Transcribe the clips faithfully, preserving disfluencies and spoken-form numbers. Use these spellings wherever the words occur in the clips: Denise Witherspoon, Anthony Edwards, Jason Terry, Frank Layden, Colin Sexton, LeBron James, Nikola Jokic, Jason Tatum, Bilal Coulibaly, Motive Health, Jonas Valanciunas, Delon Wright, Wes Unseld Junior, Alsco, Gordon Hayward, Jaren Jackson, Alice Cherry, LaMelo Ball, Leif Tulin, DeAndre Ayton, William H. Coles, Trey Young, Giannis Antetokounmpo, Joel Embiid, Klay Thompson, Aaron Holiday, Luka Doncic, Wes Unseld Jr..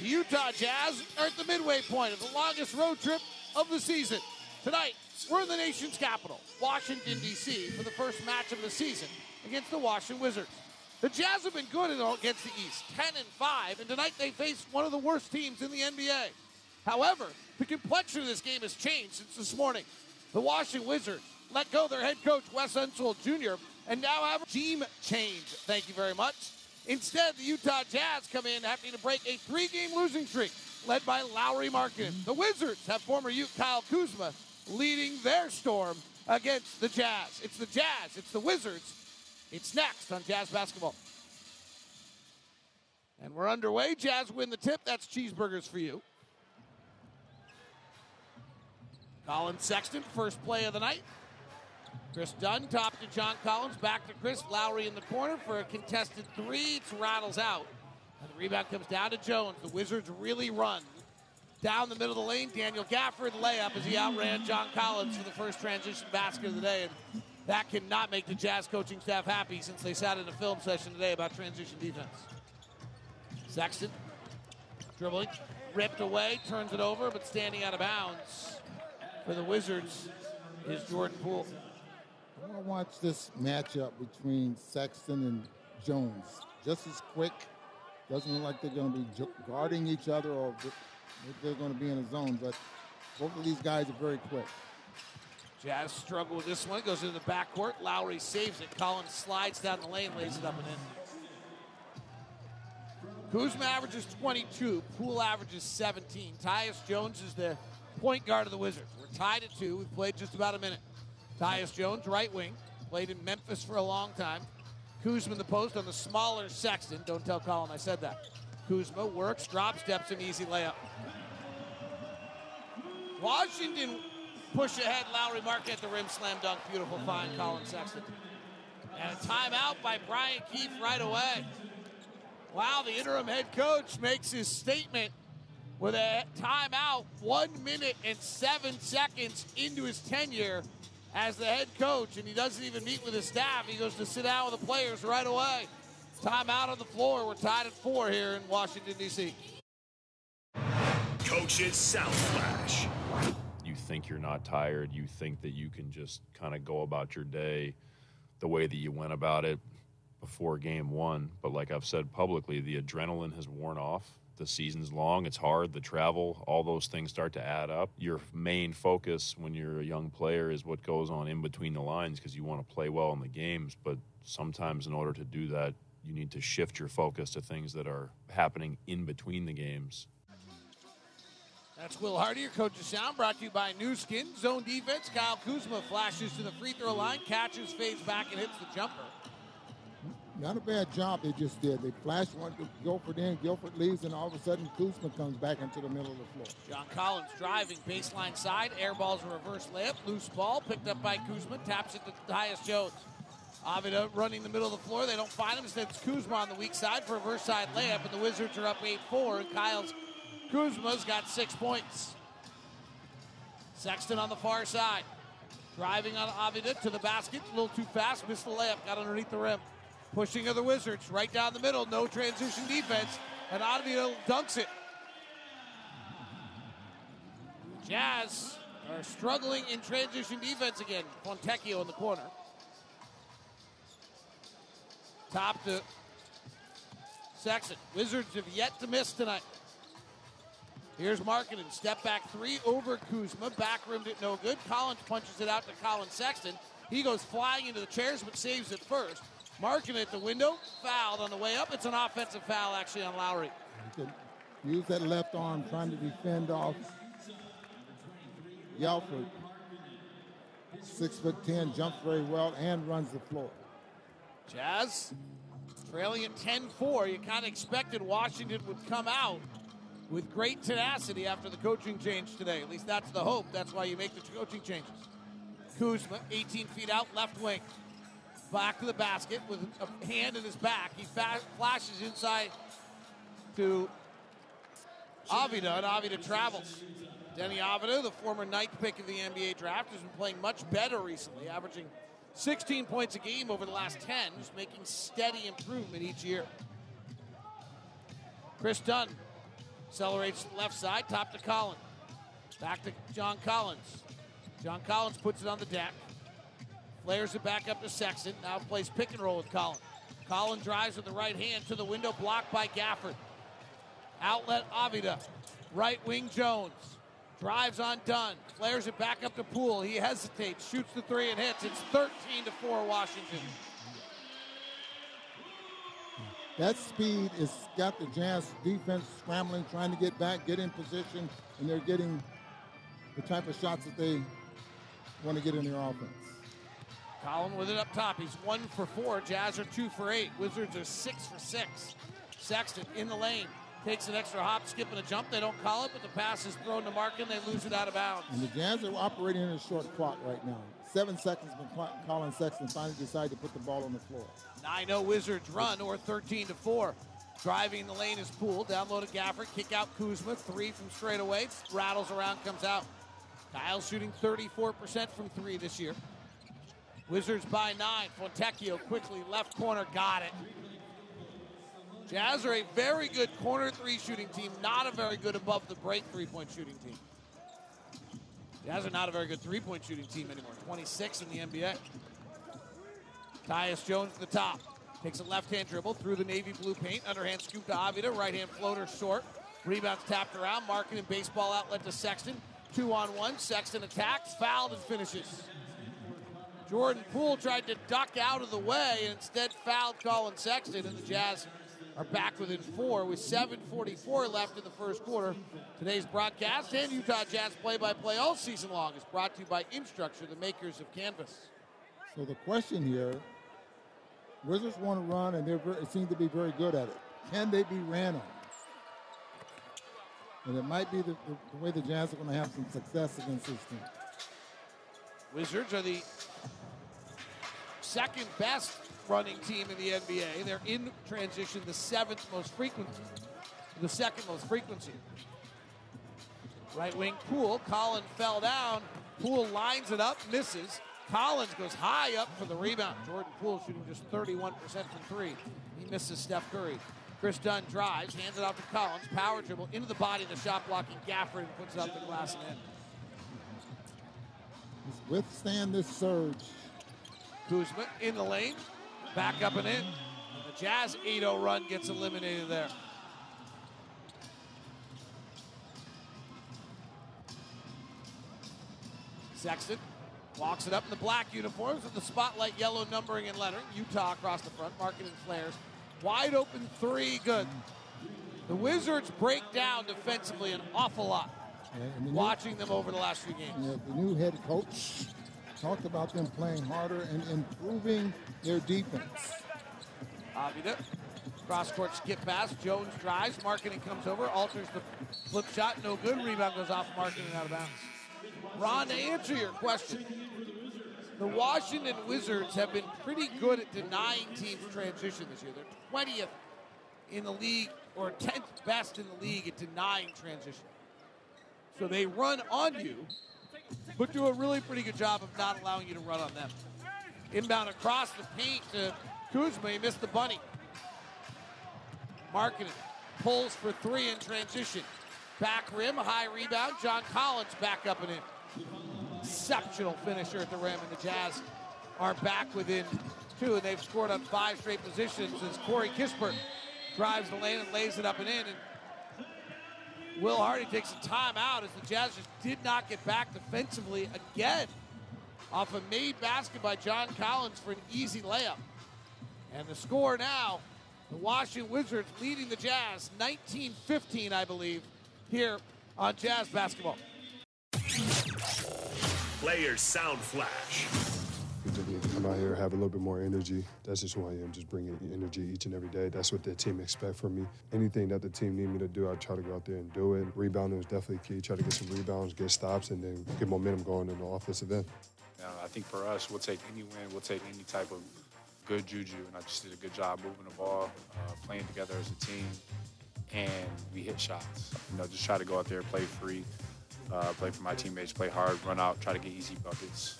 The Utah Jazz are at the midway point of the longest road trip of the season. Tonight, we're in the nation's capital, Washington, D C, for the first match of the season against the Washington Wizards. The Jazz have been good against the East, ten and five, and tonight they face one of the worst teams in the N B A. However, the complexion of this game has changed since this morning. The Washington Wizards let go their head coach, Wes Unseld Junior, and now have a team change. Thank you very much. Instead, the Utah Jazz come in having to break a three-game losing streak led by Lauri Markkanen. The Wizards have former Ute Kyle Kuzma leading their storm against the Jazz. It's the Jazz. It's the Wizards. It's next on Jazz Basketball. And we're underway. Jazz win the tip. That's cheeseburgers for you. Colin Sexton, first play of the night. Chris Dunn, top to John Collins, back to Chris. Lauri in the corner for a contested three. It rattles out. And the rebound comes down to Jones. The Wizards really run. Down the middle of the lane, Daniel Gafford, layup as he outran John Collins for the first transition basket of the day. And that cannot make the Jazz coaching staff happy since they sat in a film session today about transition defense. Sexton, dribbling, ripped away, turns it over, but standing out of bounds for the Wizards is Jordan Poole. I want to watch this matchup between Sexton and Jones. Just as quick. Doesn't look like they're going to be guarding each other or they're going to be in a zone, but both of these guys are very quick. Jazz struggle with this one. Goes into the backcourt. Lauri saves it. Collins slides down the lane, lays it up and in. Kuzma averages twenty-two. Poole averages seventeen. Tyus Jones is the point guard of the Wizards. We're tied at two. We've played just about a minute. Tyus Jones, right wing, played in Memphis for a long time. Kuzma in the post on the smaller Sexton. Don't tell Colin I said that. Kuzma works, drop steps, an easy layup. Washington push ahead. Lauri Markkanen at the rim, slam dunk, beautiful find, Colin Sexton. And a timeout by Brian Keefe right away. Wow, the interim head coach makes his statement with a timeout, one minute and seven seconds into his tenure as the head coach, and he doesn't even meet with his staff. He goes to sit down with the players right away. Timeout on the floor. We're tied at four here in Washington, D C. Coach's Sound Flash. You think you're not tired. You think that you can just kind of go about your day the way that you went about it before game one. But like I've said publicly, the adrenaline has worn off. The season's long, it's hard, the travel, all those things start to add up. Your main focus when you're a young player is what goes on in between the lines because you want to play well in the games, but sometimes in order to do that, you need to shift your focus to things that are happening in between the games. That's Will Hardy, your Coach of Sound, brought to you by New Skin. Zone defense, Kyle Kuzma flashes to the free throw line, catches, fades back, and hits the jumper. Not a bad job they just did. They flashed one to Gilford in, Gilford leaves, and all of a sudden Kuzma comes back into the middle of the floor. John Collins driving, baseline side, air balls, a reverse layup, loose ball, picked up by Kuzma, taps it to Tyus Jones. Avdija running the middle of the floor, they don't find him, instead it's Kuzma on the weak side for a reverse side layup, and the Wizards are up eight four, and Kyle's Kuzma's got six points. Sexton on the far side, driving on Avdija to the basket, a little too fast, missed the layup, got underneath the rim. Pushing of the Wizards right down the middle, no transition defense, and Avdija dunks it. Jazz are struggling in transition defense again. Fontecchio in the corner. Top to Sexton. Wizards have yet to miss tonight. Here's Markkanen, step back three over Kuzma, back rimmed it no good. Collins punches it out to Colin Sexton. He goes flying into the chairs but saves it first. Markkanen at the window, fouled on the way up. It's an offensive foul, actually, on Lauri. Use that left arm, trying to defend off Yelford. Six foot ten, jumps very well, and runs the floor. Jazz trailing at ten four. You kind of expected Washington would come out with great tenacity after the coaching change today. At least that's the hope. That's why you make the coaching changes. Kuzma, eighteen feet out, left wing. Back to the basket with a hand in his back. He fa- flashes inside to Avdija, and Avdija travels. Deni Avdija, the former ninth pick of the N B A draft, has been playing much better recently, averaging sixteen points a game over the last ten, just making steady improvement each year. Chris Dunn Accelerates left side, top to Collins. Back to John Collins. John Collins puts it on the deck. Flares it back up to Sexton. Now plays pick and roll with Collins. Collins drives with the right hand to the window, blocked by Gafford. Outlet Avdija. Right wing Jones. Drives on Dunn. Flares it back up to Poole. He hesitates, shoots the three and hits. It's thirteen to four Washington. That speed has got the Jazz defense scrambling, trying to get back, get in position, and they're getting the type of shots that they want to get in their offense. Collin with it up top. He's one for four. Jazz are two for eight. Wizards are six for six. Sexton in the lane. Takes an extra hop, skip, and a jump. They don't call it, but the pass is thrown to Markkanen, and they lose it out of bounds. And the Jazz are operating in a short clock right now. Seven seconds when Colin Sexton finally decided to put the ball on the floor. nine oh Wizards run, or thirteen to four. Driving the lane is Poole. Down low to Gafford. Kick out Kuzma. Three from straight away. Rattles around, comes out. Kyle shooting thirty-four percent from three this year. Wizards by nine. Fontecchio quickly left corner. Got it. Jazz are a very good corner three shooting team, not a very good above the break three-point shooting team. Jazz are not a very good three-point shooting team anymore. twenty-six in the N B A. Tyus Jones at the top. Takes a left-hand dribble through the navy blue paint. Underhand scoop to Avdija. Right-hand floater short. Rebounds tapped around. Markkanen baseball outlet to Sexton. Two on one. Sexton attacks, fouled, and finishes. Jordan Poole tried to duck out of the way and instead fouled Colin Sexton, and the Jazz are back within four with seven forty-four left in the first quarter. Today's broadcast and Utah Jazz play-by-play all season long is brought to you by Instructure, the makers of Canvas. So the question here, Wizards want to run, and they seem to be very good at it. Can they be ran on? And it might be the, the, the way the Jazz are going to have some success against this team. Wizards are the second best running team in the N B A. They're in transition the seventh most frequency, the second most frequency. Right wing Poole, Collin fell down. Poole lines it up, misses. Collins goes high up for the rebound. Jordan Poole shooting just thirty-one percent from three. He misses Steph Curry. Chris Dunn drives, hands it off to Collins. Power dribble into the body of the shot blocking Gafford, and puts it up the glass and in. Just withstand this surge. Kuzma in the lane. Back up and in. The Jazz eight oh run gets eliminated there. Sexton walks it up in the black uniforms with the spotlight yellow numbering and lettering. Utah across the front. Markkanen flares. Wide open three. Good. The Wizards break down defensively an awful lot. Yeah, watching new, them over the last few games. Yeah, the new head coach talked about them playing harder and improving their defense. Avdija, cross-court skip pass. Jones drives. Markkanen comes over, alters the flip shot. No good. Rebound goes off Markkanen out of bounds. Ron, to answer your question, the Washington Wizards have been pretty good at denying teams transition this year. They're twentieth in the league, or tenth best in the league at denying transition. So they run on you, but do a really pretty good job of not allowing you to run on them. Inbound across the paint to Kuzma. He missed the bunny. Markkanen pulls for three in transition. Back rim, high rebound. John Collins back up and in. Exceptional finisher at the rim, and the Jazz are back within two, and they've scored on five straight positions as Corey Kispert drives the lane and lays it up and in. And Will Hardy takes a timeout as the Jazz just did not get back defensively again off a made basket by John Collins for an easy layup. And the score now, the Washington Wizards leading the Jazz nineteen fifteen, I believe, here on Jazz Basketball. Players sound flash. I'm out here, have a little bit more energy. That's just who I am, just bringing energy each and every day. That's what the team expect from me. Anything that the team need me to do, I try to go out there and do it. Rebounding is definitely key. Try to get some rebounds, get stops, and then get momentum going in the offensive end. You know, I think for us, we'll take any win, we'll take any type of good juju, and I just did a good job moving the ball, uh, playing together as a team, and we hit shots. You know, just try to go out there, play free, uh, play for my teammates, play hard, run out, try to get easy buckets.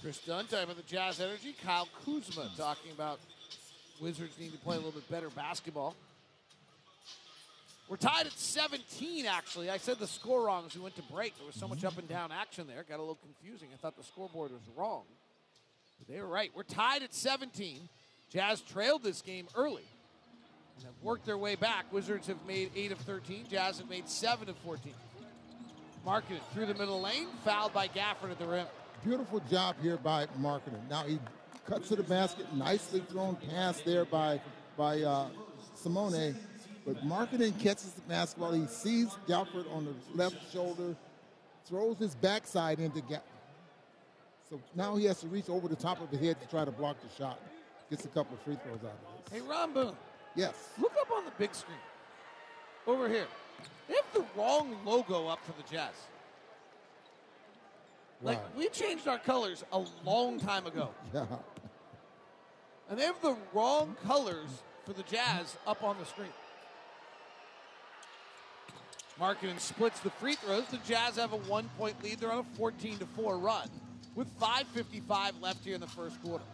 Chris Dunn talking about the Jazz energy. Kyle Kuzma talking about Wizards need to play a little bit better basketball. We're tied at seventeen, actually. I said the score wrong as we went to break. There was so much up and down action there. Got a little confusing. I thought the scoreboard was wrong. But they were right. We're tied at seventeen. Jazz trailed this game early and have worked their way back. Wizards have made eight of thirteen. Jazz have made seven of fourteen. Markkanen through the middle lane, fouled by Gafford at the rim. Beautiful job here by Markkanen. Now he cuts to the basket. Nicely thrown pass there by, by uh, Simone. But Markkanen catches the basketball. He sees Gafford on the left shoulder, throws his backside into Gafford. So now he has to reach over the top of the head to try to block the shot. Gets a couple of free throws out of this. Hey, Ron Boone. Yes. Look up on the big screen over here. They have the wrong logo up for the Jazz. Like, wow. We changed our colors a long time ago. Yeah. And they have the wrong colors for the Jazz up on the screen. Markkanen splits the free throws. The Jazz have a one-point lead. They're on a fourteen to four run with five fifty-five left here in the first quarter.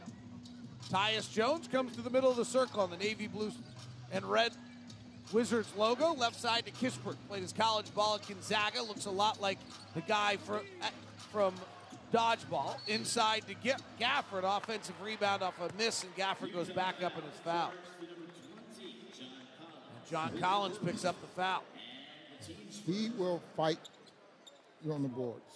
Tyus Jones comes to the middle of the circle on the navy blue and red Wizards logo. Left side to Kispert. Played his college ball at Gonzaga. Looks a lot like the guy from, from dodgeball. Inside to get Gafford. Offensive rebound off a miss, and Gafford goes back up in his foul. And John Collins picks up the foul. He will fight on the boards.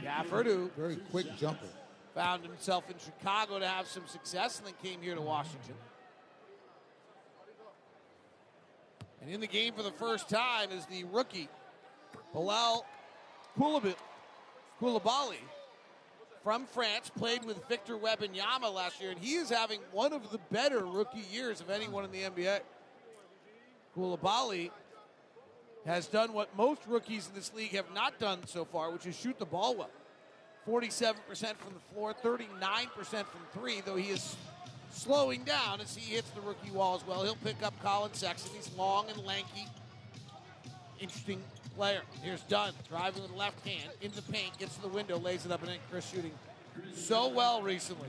Gafford, who very quick jumper. Found himself in Chicago to have some success and then came here to Washington. And in the game for the first time is the rookie, Bilal Coulibaly from France, played with Victor Wembanyama last year, and he is having one of the better rookie years of anyone in the N B A. Coulibaly has done what most rookies in this league have not done so far, which is shoot the ball well. forty-seven percent from the floor, thirty-nine percent from three, though he is slowing down as he hits the rookie wall as well. He'll pick up Colin Sexton. He's long and lanky. Interesting player. Here's Dunn, driving with the left hand, into the paint, gets to the window, lays it up, and then Chris shooting so well recently.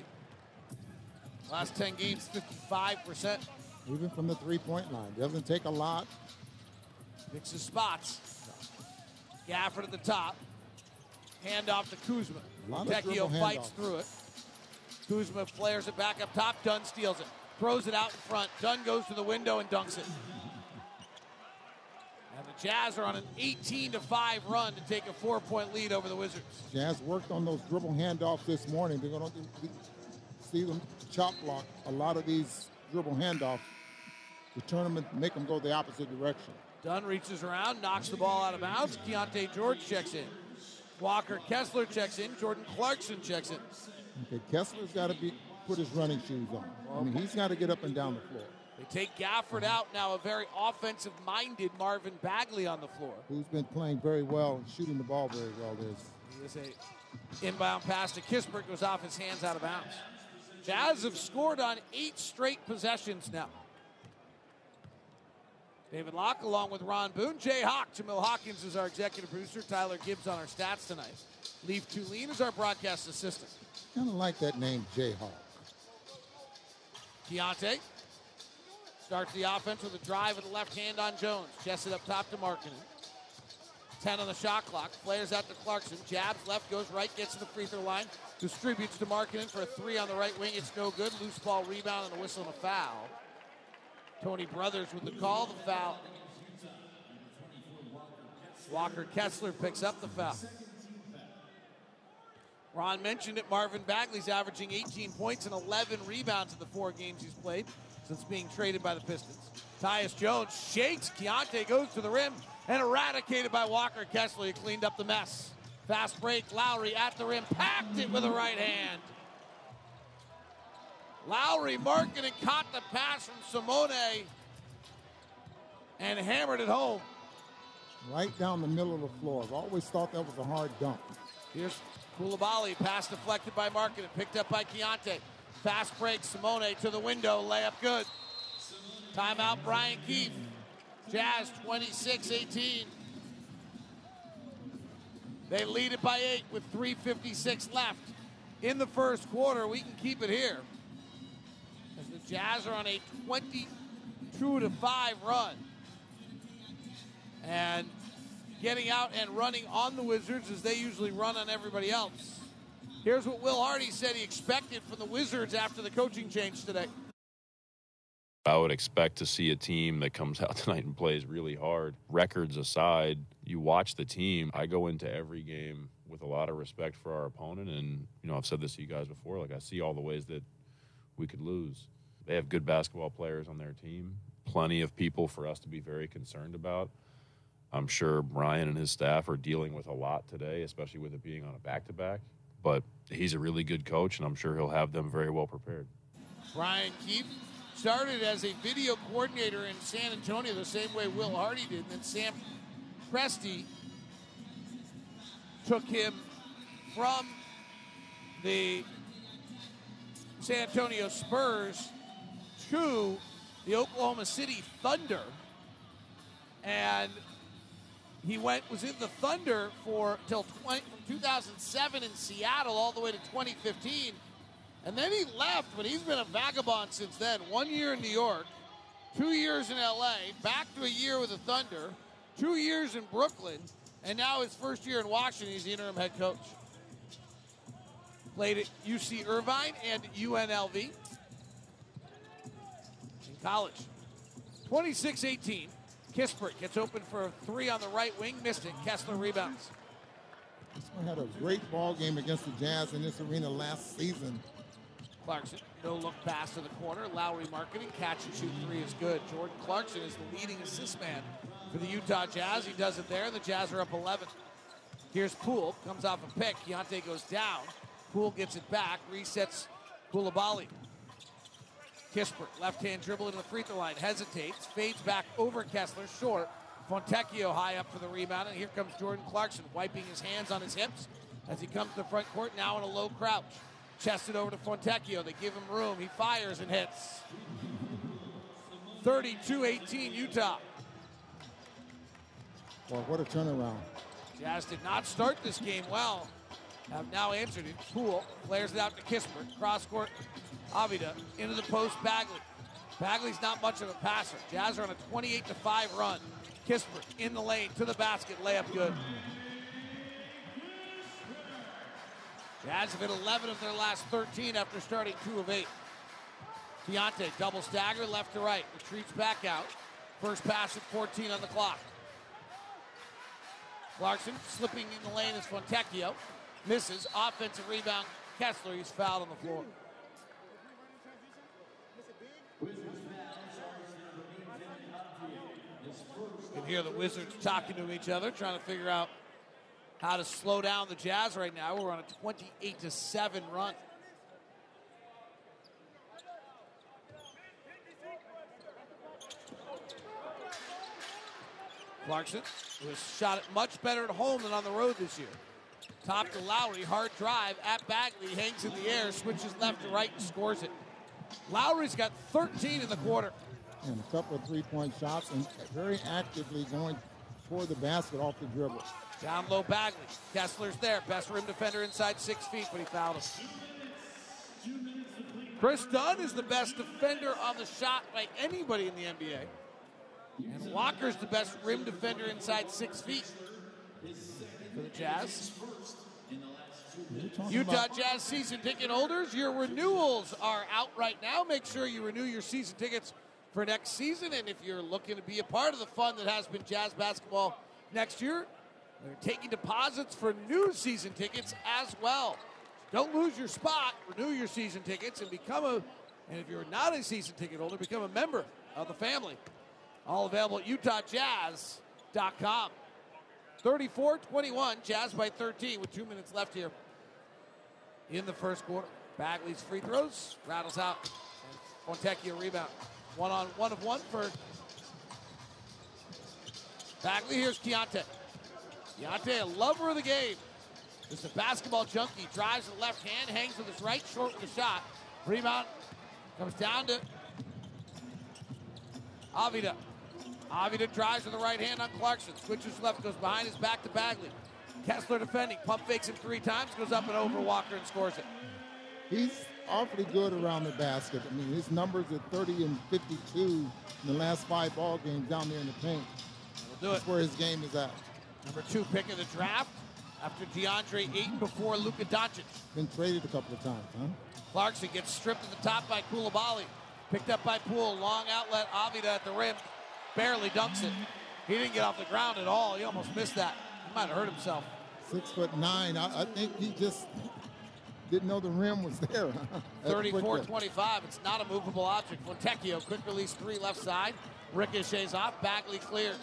Last ten games, fifty-five percent. Even from the three-point line. Doesn't take a lot. Picks his spots. Gafford at the top. Handoff to Kuzma. Fontecchio fights through it. Kuzma flares it back up top. Dunn steals it. Throws it out in front. Dunn goes to the window and dunks it. And the Jazz are on an eighteen to five run to take a four-point lead over the Wizards. Jazz worked on those dribble handoffs this morning. They're going to see them chop block a lot of these dribble handoffs to turn them and make them go the opposite direction. Dunn reaches around, knocks the ball out of bounds. Keyonte George checks in. Walker Kessler checks in. Jordan Clarkson checks in. Okay, Kessler's got to be put his running shoes on. I mean, he's got to get up and down the floor. They take Gafford out now, a very offensive-minded Marvin Bagley on the floor. Who's been playing very well and shooting the ball very well. There's he is a inbound pass to Kispert, goes off his hands out of bounds. Jazz have scored on eight straight possessions now. David Locke, along with Ron Boone, Jay Hawk. Jamil Hawkins is our executive producer. Tyler Gibbs on our stats tonight. Leif Tulin is our broadcast assistant. Kind of like that name, Jay Hawk. Keyonte starts the offense with a drive with the left hand on Jones. Chests it up top to Markkanen. ten on the shot clock. Flares out to Clarkson. Jabs left, goes right, gets to the free throw line. Distributes to Markkanen for a three on the right wing. It's no good. Loose ball rebound and a whistle and a foul. Tony Brothers with the call, the foul. Walker Kessler picks up the foul. Ron mentioned it, Marvin Bagley's averaging eighteen points and eleven rebounds in the four games he's played since being traded by the Pistons. Tyus Jones shakes, Keyonte goes to the rim, and eradicated by Walker Kessler, who cleaned up the mess. Fast break, Lauri at the rim, packed it with a right hand. Lauri Markkanen caught the pass from Simone and hammered it home. Right down the middle of the floor. I've always thought that was a hard dunk. Here's Coulibaly, pass deflected by Markkanen, picked up by Keyonte. Fast break, Simone to the window, layup good. Timeout, Brian Keefe. Jazz twenty-six eighteen. They lead it by eight with three fifty-six left in the first quarter. We can keep it here. As the Jazz are on a 20 two to five run. And getting out and running on the Wizards as they usually run on everybody else. Here's what Will Hardy said he expected from the Wizards after the coaching change today. I would expect to see a team that comes out tonight and plays really hard. Records aside, you watch the team. I go into every game with a lot of respect for our opponent, and you know, I've said this to you guys before, like I see all the ways that we could lose. They have good basketball players on their team, plenty of people for us to be very concerned about. I'm sure Brian and his staff are dealing with a lot today, especially with it being on a back-to-back, but he's a really good coach, and I'm sure he'll have them very well prepared. Brian Keefe started as a video coordinator in San Antonio the same way Will Hardy did, and then Sam Presti took him from the San Antonio Spurs to the Oklahoma City Thunder, and he went was in the Thunder for till twenty, from two thousand seven in Seattle all the way to twenty fifteen, and then he left, but he's been a vagabond since then. One year in New York, two years in L A, back to a year with the Thunder, two years in Brooklyn, and now his first year in Washington, he's the interim head coach. Played at U C Irvine and U N L V in college. twenty-six eighteen. Kispert gets open for a three on the right wing. Missed it. Kessler rebounds. Kispert had a great ball game against the Jazz in this arena last season. Clarkson, no look pass to the corner. Lauri Markkanen, catch and shoot three is good. Jordan Clarkson is the leading assist man for the Utah Jazz. He does it there. The Jazz are up eleven. Here's Poole. Comes off a pick. Keyonte goes down. Poole gets it back, resets Coulibaly. Kispert, left-hand dribble into the free throw line, hesitates, fades back over Kessler, short. Fontecchio high up for the rebound, and here comes Jordan Clarkson, wiping his hands on his hips as he comes to the front court, now in a low crouch. Chested over to Fontecchio, they give him room, he fires and hits. thirty-two eighteen, Utah. Well, what a turnaround. Jazz did not start this game well. Have now answered it. Poole flares it out to Kispert. Cross-court, Avdija into the post, Bagley. Bagley's not much of a passer. Jazz are on a twenty-eight to five run. Kispert in the lane, to the basket, layup good. Jazz have hit eleven of their last thirteen after starting two of eight. Keyonte, double stagger, left to right. Retreats back out. First pass at fourteen on the clock. Clarkson slipping in the lane is Fontecchio. Misses, offensive rebound, Kessler, he's fouled on the floor. You can hear the Wizards talking to each other, trying to figure out how to slow down the Jazz right now. We're on a twenty-eight to seven run. Clarkson, who has shot it much better at home than on the road this year. Top to Lauri, hard drive at Bagley, hangs in the air, switches left to right and scores it. Lowry's got thirteen in the quarter. And a couple of three-point shots and very actively going toward the basket off the dribble. Down low Bagley, Kessler's there, best rim defender inside six feet, but he fouled him. Chris Dunn is the best defender on the shot by anybody in the N B A. And Walker's the best rim defender inside six feet. For the Jazz. Utah Jazz season ticket holders, your renewals are out right now. Make sure you renew your season tickets for next season. And if you're looking to be a part of the fun that has been Jazz basketball next year, they're taking deposits for new season tickets as well. Don't lose your spot. Renew your season tickets and become a, and if you're not a season ticket holder, become a member of the family. All available at utah jazz dot com. thirty-four twenty-one, Jazz by thirteen with two minutes left here in the first quarter. Bagley's free throws, rattles out, and Fontecchio rebound. One on one of one for Bagley. Here's Keyonte. Keyonte, a lover of the game. Just a basketball junkie, drives the left hand, hangs with his right, short with the shot. Rebound comes down to Avdija. Avdija drives with the right hand on Clarkson. Switches left, goes behind his back to Bagley. Kessler defending, pump fakes him three times, goes up and over Walker and scores it. He's awfully good around the basket. I mean, his numbers are thirty and fifty-two in the last five ball games down there in the paint. That'll do it. That's where his game is at. Number two pick of the draft after DeAndre Ayton before Luka Doncic. Been traded a couple of times, huh? Clarkson gets stripped at the top by Coulibaly. Picked up by Poole, long outlet, Avdija at the rim, barely dunks it. He didn't get off the ground at all. He almost missed that. He might have hurt himself. Six foot nine. I, I think he just didn't know the rim was there. thirty-four twenty-five. It's not a movable object. Fontecchio, quick release three left side. Ricochets off. Bagley clears.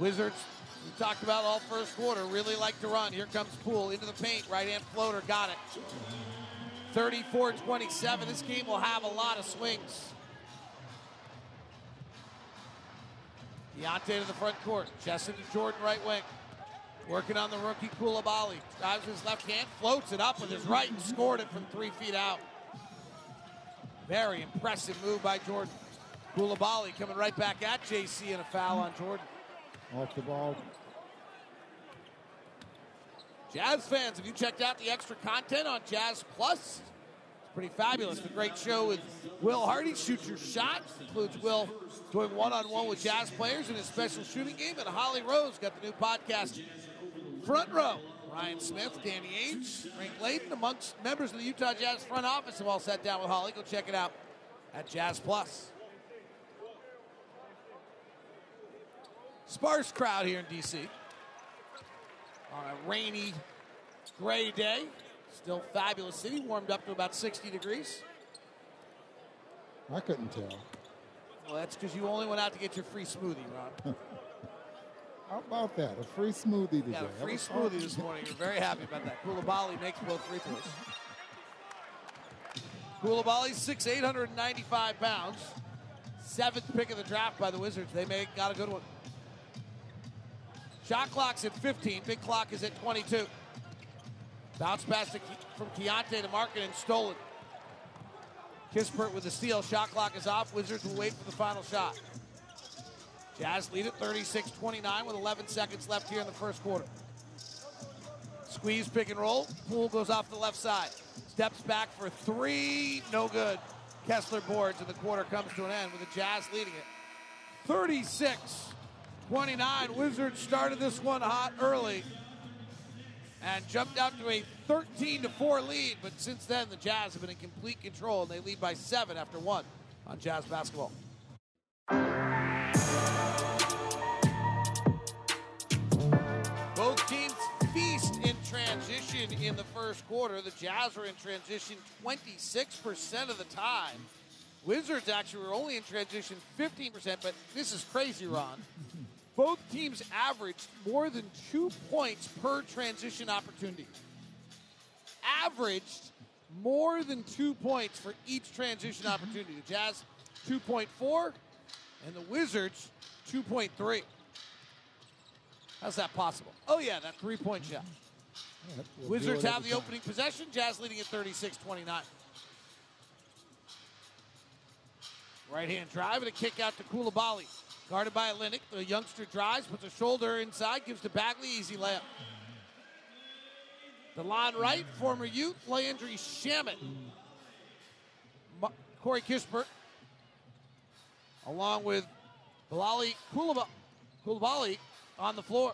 Wizards, we talked about all first quarter, really like to run. Here comes Poole into the paint. Right-hand floater, got it. thirty-four twenty-seven. This game will have a lot of swings. Keyonte to the front court. Chesson to Jordan, right wing. Working on the rookie Coulibaly. Drives his left hand, floats it up with his right, and scored it from three feet out. Very impressive move by Jordan. Coulibaly coming right back at J C, and a foul on Jordan. Off the ball. Jazz fans, have you checked out the extra content on Jazz Plus? It's pretty fabulous. The great show with Will Hardy, Shoot Your Shot, includes Will doing one-on-one with Jazz players in his special shooting game, and Holly Rose got the new podcast, Front Row. Ryan Smith, Danny Ainge, Frank Layden, amongst members of the Utah Jazz front office have all sat down with Holly. Go check it out at Jazz Plus. Sparse crowd here in D C on a rainy, gray day. Still fabulous city, warmed up to about sixty degrees. I couldn't tell. Well, that's because you only went out to get your free smoothie, Rob. How about that? A free smoothie today. Yeah, a free smoothie this morning. You're very happy about that. Coulibaly makes both free throws. Coulibaly's six eight, one ninety-five pounds. Seventh pick of the draft by the Wizards. They may got a good one. Shot clock's at fifteen. Big clock is at twenty-two. Bounce pass to, from Keyonte to Markkanen, stolen. Kispert with the steal. Shot clock is off. Wizards will wait for the final shot. Jazz lead at thirty-six twenty-nine with eleven seconds left here in the first quarter. Squeeze, pick and roll. Poole goes off the left side. Steps back for three. No good. Kessler boards, and the quarter comes to an end with the Jazz leading it. thirty-six twenty-nine. Wizards started this one hot early and jumped out to a thirteen to four lead, but since then the Jazz have been in complete control, and they lead by seven after one on Jazz basketball. Both teams feast in transition in the first quarter. The Jazz are in transition twenty-six percent of the time. Wizards actually were only in transition fifteen percent, but this is crazy, Ron. Both teams averaged more than two points per transition opportunity. Averaged more than two points for each transition opportunity. The Jazz, two point four, and the Wizards, two point three. How's that possible? Oh, yeah, that three-point shot. Yeah, Wizards have the time. Opening possession. Jazz leading at thirty-six twenty-nine. Right-hand drive and a kick out to Coulibaly. Guarded by Olynyk, the youngster drives, puts a shoulder inside, gives to Bagley, easy layup. DeLon Wright, former Ute, Landry Shamet. Ma- Corey Kispert, along with Bilal Coulibaly on the floor.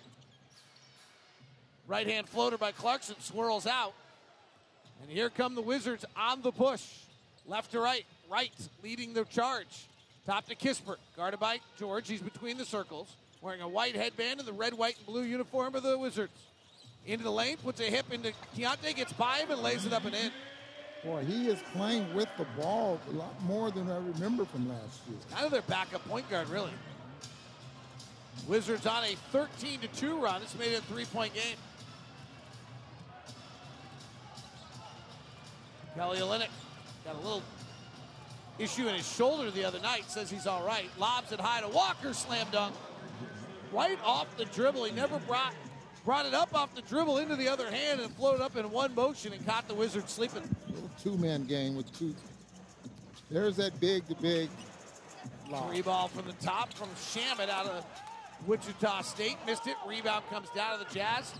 Right-hand floater by Clarkson, swirls out. And here come the Wizards on the push. Left to right, Wright leading the charge. Top to Kispert, guarded by George. He's between the circles, wearing a white headband and the red, white, and blue uniform of the Wizards. Into the lane, puts a hip into Keyonte, gets by him, and lays it up and in. Boy, he is playing with the ball a lot more than I remember from last year. Kind of their backup point guard, really. Wizards on a thirteen to two run. It's made it a three-point game. Kelly Olynyk got a little issue in his shoulder the other night, says he's all right. Lobs it high to Walker, slam dunk. Right off the dribble. He never brought brought it up off the dribble into the other hand and floated up in one motion and caught the Wizards sleeping. Little two-man game with two. There's that big to big lob. Three ball from the top from Shamet out of Wichita State. Missed it. Rebound comes down to the Jazz.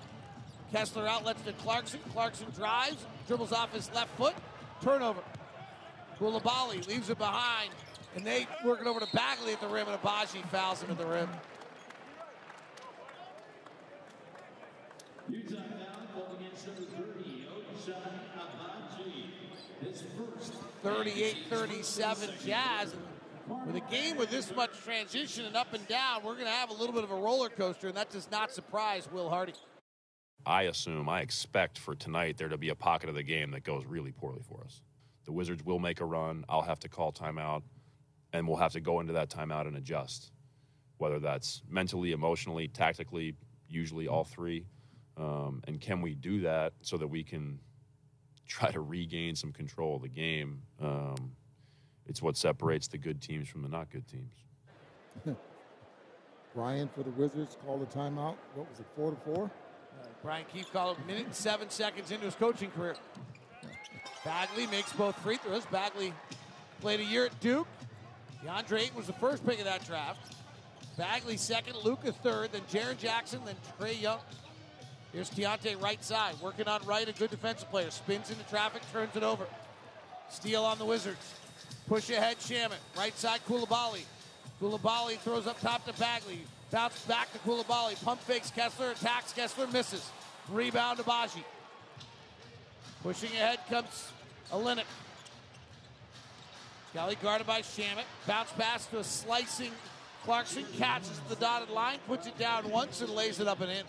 Kessler outlets to Clarkson. Clarkson drives, dribbles off his left foot. Turnover. Coulibaly leaves it behind. And they work it over to Bagley at the rim, and Agbaji fouls him at the rim. Utah foul against number thirty, Ochai Agbaji. His first. thirty-eight thirty-seven Jazz. With a game with this much transition and up and down, we're going to have a little bit of a roller coaster, and that does not surprise Will Hardy. I assume, I expect for tonight there to be a pocket of the game that goes really poorly for us. The Wizards will make a run. I'll have to call timeout, and we'll have to go into that timeout and adjust, whether that's mentally, emotionally, tactically, usually all three. Um, and can we do that so that we can try to regain some control of the game? Um, it's what separates the good teams from the not good teams. Brian, for the Wizards, called a timeout. What was it, four to four? Uh, Brian Keefe called a minute and seven seconds into his coaching career. Bagley makes both free throws. Bagley played a year at Duke. DeAndre Ayton was the first pick of that draft. Bagley second, Luka third, then Jaren Jackson, then Trey Young. Here's Keyonte right side, working on right, a good defensive player. Spins into traffic, turns it over. Steal on the Wizards. Push ahead, Shamet. Right side, Coulibaly. Coulibaly throws up top to Bagley. Bounces back to Coulibaly. Pump fakes Kessler, attacks Kessler, misses. Rebound to Agbaji. Pushing ahead comes Olynyk. Kelly guarded by Shamet. Bounce pass to a slicing Clarkson. Catches the dotted line, puts it down once, and lays it up and in.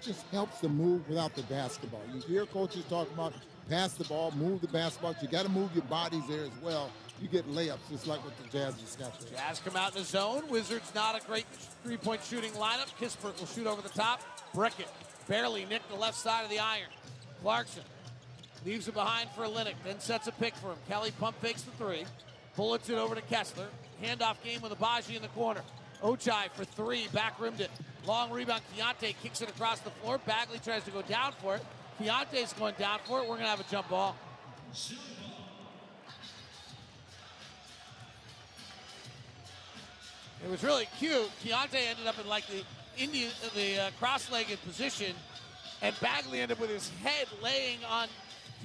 Just helps the move without the basketball. You hear coaches talk about pass the ball, move the basketball. You got to move your bodies there as well. You get layups, just like what the Jazz just got there. Jazz come out in the zone. Wizards not a great three-point shooting lineup. Kispert will shoot over the top. Brick it. Barely nicked the left side of the iron. Clarkson leaves it behind for Olynyk, then sets a pick for him. Kelly pump fakes the three. Bullets it over to Kessler. Handoff game with Agbaji in the corner. Ochai for three, back rimmed it. Long rebound, Keyonte kicks it across the floor. Bagley tries to go down for it. Keontae's going down for it. We're going to have a jump ball. It was really cute. Keyonte ended up in like the Indian, the uh, cross-legged position, and Bagley ended up with his head laying on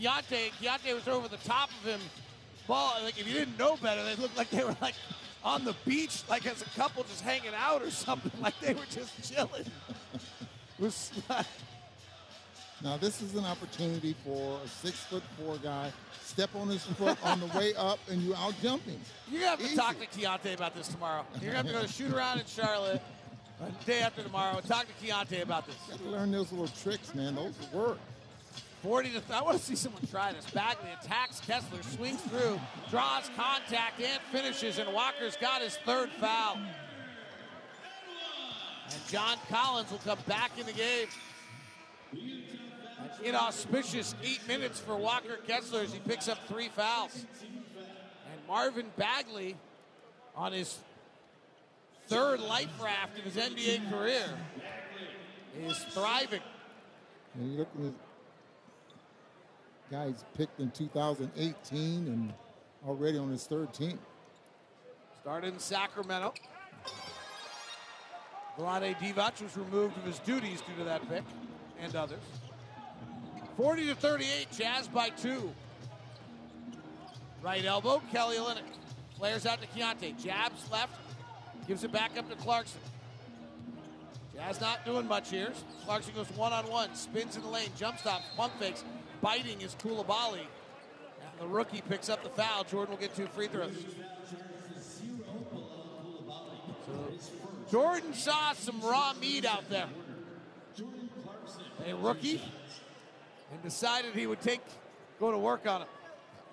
Keyonte. Keyonte was over the top of him. Ball, like if you didn't know better, they looked like they were like on the beach, like as a couple just hanging out or something, like they were just chilling. It was like... Now, this is an opportunity for a six-foot-four guy. Step on his foot on the way up, and you out-jump him. You're going to have Easy. to talk to Keyonte about this tomorrow. You're going to have to go to shoot around in Charlotte the day after tomorrow and talk to Keyonte about this. You got to learn those little tricks, man. Those work. forty to I want to see someone try this. Bagley attacks Kessler, swings through, draws contact, and finishes, and Walker's got his third foul. And John Collins will come back in the game. An inauspicious eight minutes for Walker Kessler as he picks up three fouls. And Marvin Bagley, on his third life raft of his N B A career, is thriving. And you look at the guy he's picked in two thousand eighteen and already on his third team. Started in Sacramento. Vlade Divac was removed of his duties due to that pick and others. forty to thirty-eight, Jazz by two. Right elbow, Kelly Olynyk. Flares out to Keyonte. Jabs left, gives it back up to Clarkson. Jazz not doing much here. Clarkson goes one-on-one, spins in the lane, jump stops, pump fakes. Biting is Coulibaly. And the rookie picks up the foul. Jordan will get two free throws. So Jordan saw some raw meat out there. A rookie. And decided he would take, go to work on him.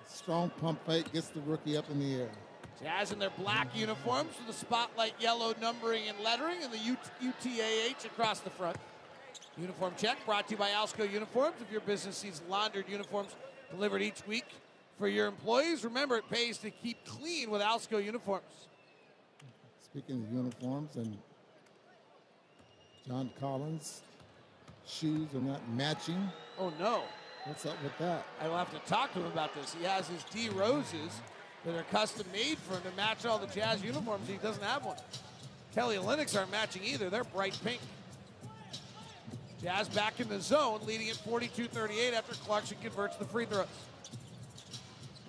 Strong pump fake gets the rookie up in the air. Jazz in their black uniforms with the spotlight yellow numbering and lettering and the U T A H across the front. Uniform check brought to you by Alsco Uniforms. If your business needs laundered uniforms delivered each week for your employees, remember it pays to keep clean with Alsco Uniforms. Speaking of uniforms, and John Collins' shoes are not matching. Oh, no. What's up with that? I will have to talk to him about this. He has his D Roses that are custom made for him to match all the Jazz uniforms. He doesn't have one. Kelly Olynyk's aren't matching either. They're bright pink. Jazz back in the zone, leading at forty-two thirty-eight after Clarkson converts the free throws.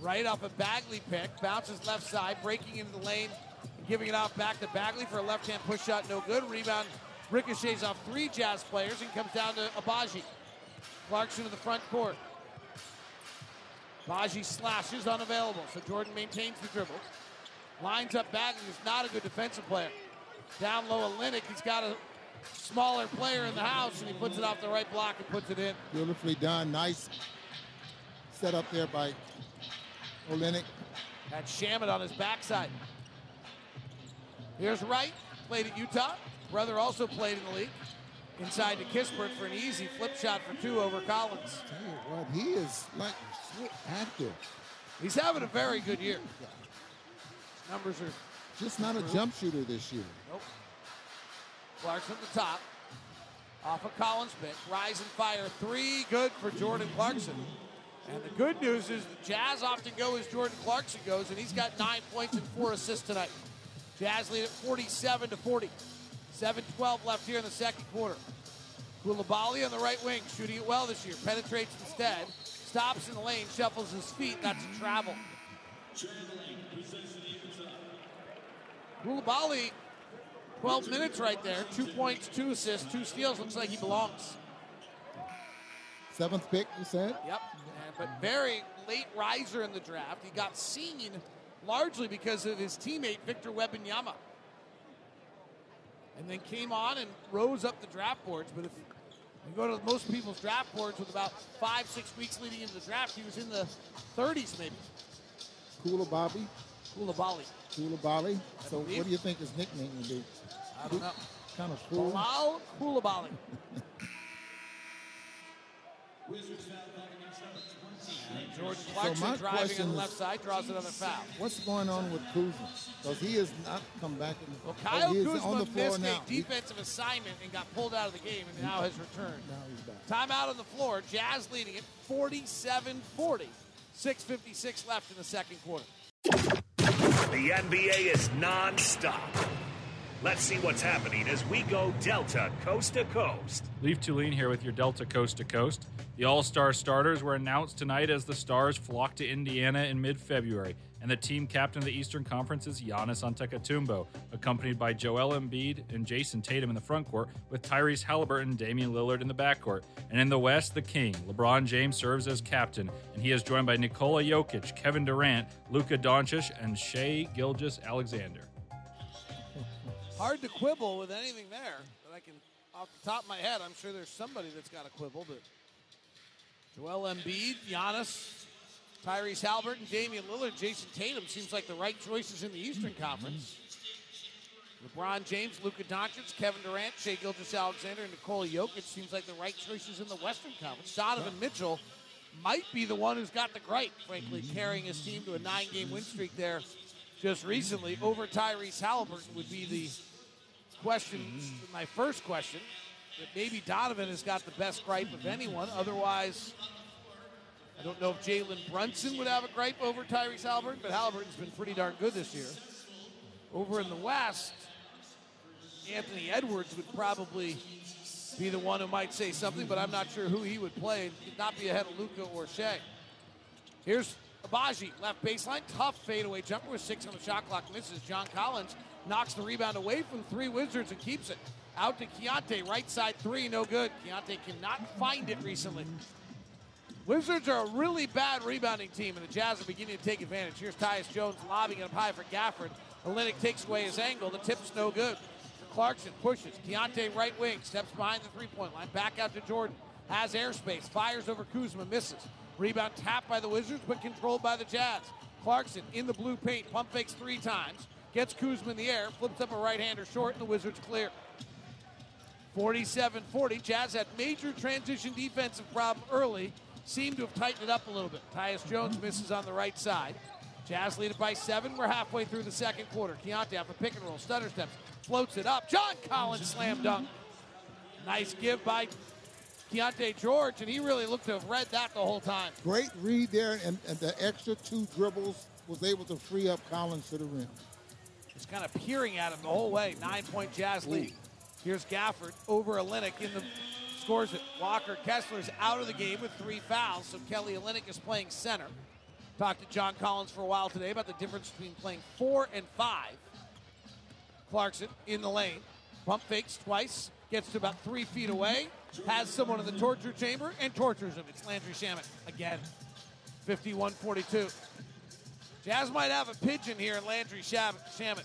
right off a Bagley pick, bounces left side, breaking into the lane, and giving it off back to Bagley for a left-hand push shot, no good. Rebound ricochets off three Jazz players and comes down to Agbaji. Clarkson to the front court. Agbaji slashes, unavailable, so Jordan maintains the dribble. Lines up Bagley, who's not a good defensive player. Down low, Olynyk, he's got a smaller player in the house, and he puts it off the right block and puts it in. Beautifully done, nice set up there by Olynyk. Had Shamet on his backside. Here's Wright, played at Utah. Brother also played in the league. Inside to Kispert for an easy flip shot for two over Collins. Tell you what, he is like so active. He's having a very good year. His numbers are just not improved. A jump shooter this year. Nope. Clarkson at the top. Off of Collins' pick. Rise and fire three. Good for Jordan Clarkson. And the good news is the Jazz often go as Jordan Clarkson goes, and he's got nine points and four assists tonight. Jazz lead at forty-seven to forty. seven twelve left here in the second quarter. Coulibaly on the right wing, shooting it well this year. Penetrates instead, stops in the lane, shuffles his feet, that's a travel. Coulibaly, twelve minutes right there, two points, two assists, two steals, looks like he belongs. Seventh pick, you said? Yep, but very late riser in the draft. He got seen largely because of his teammate, Victor Wembanyama. And then came on and rose up the draft boards. But if you go to most people's draft boards with about five, six weeks leading into the draft, he was in the thirties maybe. Coulibaly. Coulibaly. Coulibaly. So what do you think his nickname would be? I don't know. Kind of cool. Bilal Coulibaly. Jordan Clarkson so driving on the left side, draws another foul. What's going on with Kuzma? Because he has not come back. In, well, Kyle he Kuzma is on the floor missed now. A defensive assignment and got pulled out of the game and now has returned. Now he's back. Timeout on the floor. Jazz leading it forty-seven forty. six fifty-six left in the second quarter. The N B A is nonstop. Let's see what's happening as we go Delta Coast to Coast. Leif Tulin here with your Delta Coast to Coast. The All-Star starters were announced tonight as the Stars flock to Indiana in mid-February, and the team captain of the Eastern Conference is Giannis Antetokounmpo, accompanied by Joel Embiid and Jason Tatum in the frontcourt, with Tyrese Haliburton and Damian Lillard in the backcourt. And in the West, the King, LeBron James, serves as captain, and he is joined by Nikola Jokic, Kevin Durant, Luka Doncic, and Shai Gilgeous-Alexander. Hard to quibble with anything there, but I can, off the top of my head, I'm sure there's somebody that's got a quibble, but Joel Embiid, Giannis, Tyrese Haliburton, Damian Lillard, Jason Tatum seems like the right choices in the Eastern Conference. LeBron James, Luka Doncic, Kevin Durant, Shai Gilgeous-Alexander, and Nikola Jokic seems like the right choices in the Western Conference. Donovan Mitchell might be the one who's got the gripe, frankly, carrying his team to a nine-game win streak there just recently. Over Tyrese Haliburton would be the question, my first question. But maybe Donovan has got the best gripe of anyone. Otherwise, I don't know if Jalen Brunson would have a gripe over Tyrese Haliburton, but Halliburton's been pretty darn good this year. Over in the West, Anthony Edwards would probably be the one who might say something, but I'm not sure who he would play. He'd not be ahead of Luka or Shai. Here's Agbaji, left baseline, tough fadeaway jumper with six on the shot clock. Misses. John Collins knocks the rebound away from three Wizards and keeps it. Out to Keyonte, right side three, no good. Keyonte cannot find it recently. Wizards are a really bad rebounding team, and the Jazz are beginning to take advantage. Here's Tyus Jones lobbing it up high for Gafford. Olynyk takes away his angle. The tip's no good. Clarkson pushes. Keyonte right wing, steps behind the three-point line. Back out to Jordan. Has airspace. Fires over Kuzma, misses. Rebound tapped by the Wizards, but controlled by the Jazz. Clarkson in the blue paint, pump fakes three times. Gets Kuzma in the air, flips up a right-hander short, and the Wizards clear. forty-seven forty, Jazz had major transition defensive problem early. Seemed to have tightened it up a little bit. Tyus Jones misses on the right side. Jazz lead it by seven. We're halfway through the second quarter. Keyonte off a pick and roll, stutter steps, floats it up. John Collins slam dunk. Nice give by Keyonte George, and he really looked to have read that the whole time. Great read there, and, and the extra two dribbles was able to free up Collins to the rim. Just kind of peering at him the whole way. Nine-point Jazz lead. Here's Gafford over Olynyk in the scores it. Walker Kessler's out of the game with three fouls, so Kelly Olynyk is playing center. Talked to John Collins for a while today about the difference between playing four and five. Clarkson in the lane. Pump fakes twice. Gets to about three feet away. Has someone in the torture chamber and tortures him. It's Landry Shamet again. fifty-one forty-two. Jazz might have a pigeon here in Landry Shamet.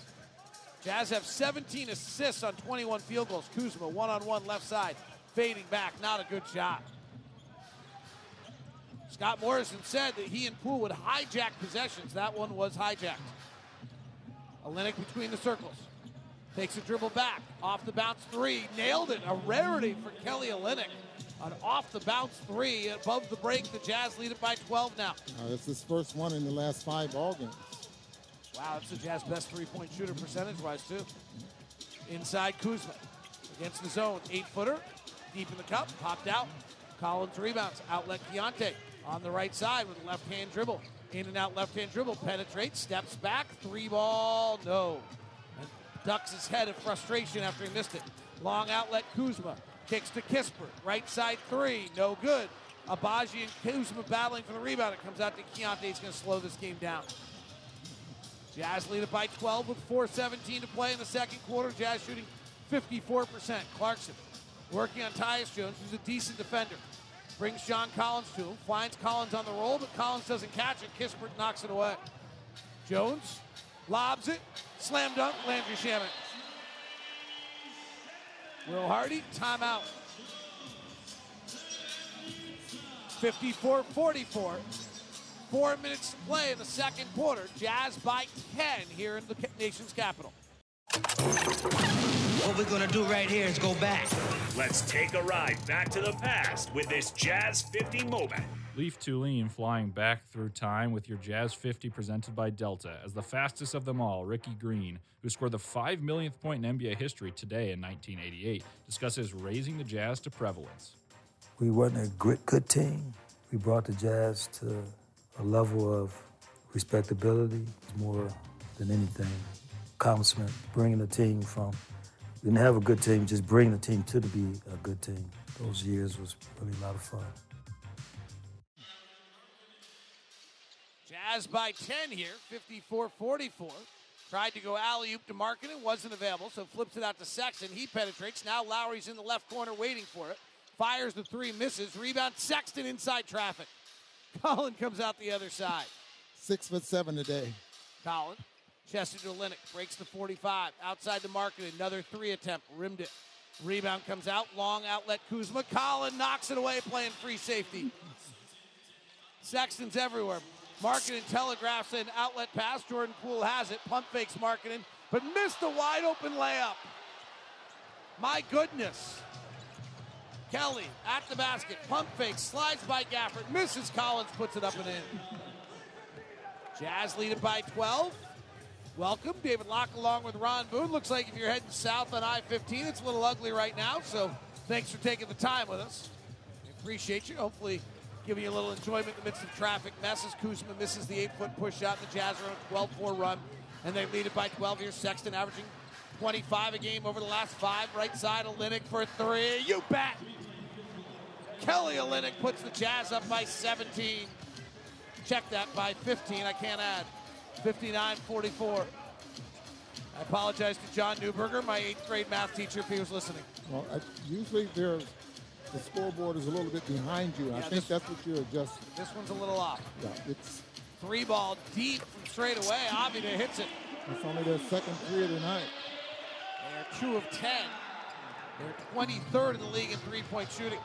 Jazz have seventeen assists on twenty-one field goals. Kuzma one-on-one left side. Fading back. Not a good shot. Scott Morrison said that he and Poole would hijack possessions. That one was hijacked. Olynyk between the circles. Takes a dribble back. Off the bounce three. Nailed it. A rarity for Kelly Olynyk. An off the bounce three. Above the break, the Jazz lead it by twelve now. Uh, that's his first one in the last five ball games. Wow, that's the Jazz best three-point shooter percentage-wise, too. Inside Kuzma. Against the zone. Eight-footer. Deep in the cup. Popped out. Collins rebounds. Outlet Keyonte. On the right side with a left-hand dribble. In and out left-hand dribble. Penetrates. Steps back. Three ball. No. And ducks his head in frustration after he missed it. Long outlet Kuzma. Kicks to Kispert. Right side three. No good. Agbaji and Kuzma battling for the rebound. It comes out to Keontae. He's going to slow this game down. Jazz lead it by twelve with four seventeen to play in the second quarter. Jazz shooting fifty-four percent. Clarkson working on Tyus Jones, who's a decent defender. Brings John Collins to him. Finds Collins on the roll, but Collins doesn't catch it. Kispert knocks it away. Jones lobs it. Slam dunk, Landry Shamet. Will Hardy, timeout. fifty-four forty-four. Four minutes to play in the second quarter. Jazz by ten here in the nation's capital. What we're going to do right here is go back. Let's take a ride back to the past with this Jazz fifty moment. Leif Tulane flying back through time with your Jazz fifty presented by Delta as the fastest of them all, Ricky Green, who scored the five millionth point in N B A history today in nineteen eighty-eight, discusses raising the Jazz to prevalence. We wasn't a good team. We brought the Jazz to a level of respectability, more than anything. Accomplishment, bringing the team from, didn't have a good team, just bring the team to, to be a good team. Those years was really a lot of fun. Jazz by ten here, fifty-four forty-four. Tried to go alley-oop to Markkanen, wasn't available, so flips it out to Sexton. He penetrates. Now Lowry's in the left corner waiting for it. Fires the three, misses. Rebound, Sexton inside traffic. Collin comes out the other side. Six foot seven today. Collin, chested to Olynyk, breaks the forty-five. Outside the market, another three attempt, rimmed it. Rebound comes out, long outlet Kuzma. Collin knocks it away, playing free safety. Sexton's everywhere. Markkanen telegraphs an outlet pass. Jordan Poole has it, pump fakes Markkanen, but missed the wide open layup. My goodness. Kelly at the basket, pump fake, slides by Gafford, misses. Collins puts it up and in. Jazz lead it by twelve. Welcome, David Locke, along with Ron Boone. Looks like if you're heading south on I fifteen, it's a little ugly right now, so thanks for taking the time with us. We appreciate you. Hopefully giving you a little enjoyment in the midst of traffic. Messes Kuzma, misses the eight-foot push shot. The Jazz are on a twelve four run, and they lead it by twelve here. Sexton averaging twenty-five a game over the last five. Right side, Olynyk for three. You bet! Kelly Olynyk puts the Jazz up by seventeen. Check that, by fifteen, I can't add. fifty-nine forty-four. I apologize to John Neuberger, my eighth grade math teacher, if he was listening. Well, I, usually the scoreboard is a little bit behind you. Yeah, I think this, that's what you're adjusting. This one's a little off. Yeah, it's three ball deep from straight away. Avdija hits it. It's only their second three of the night. They are two of ten. They're twenty-third in the league in three-point shooting.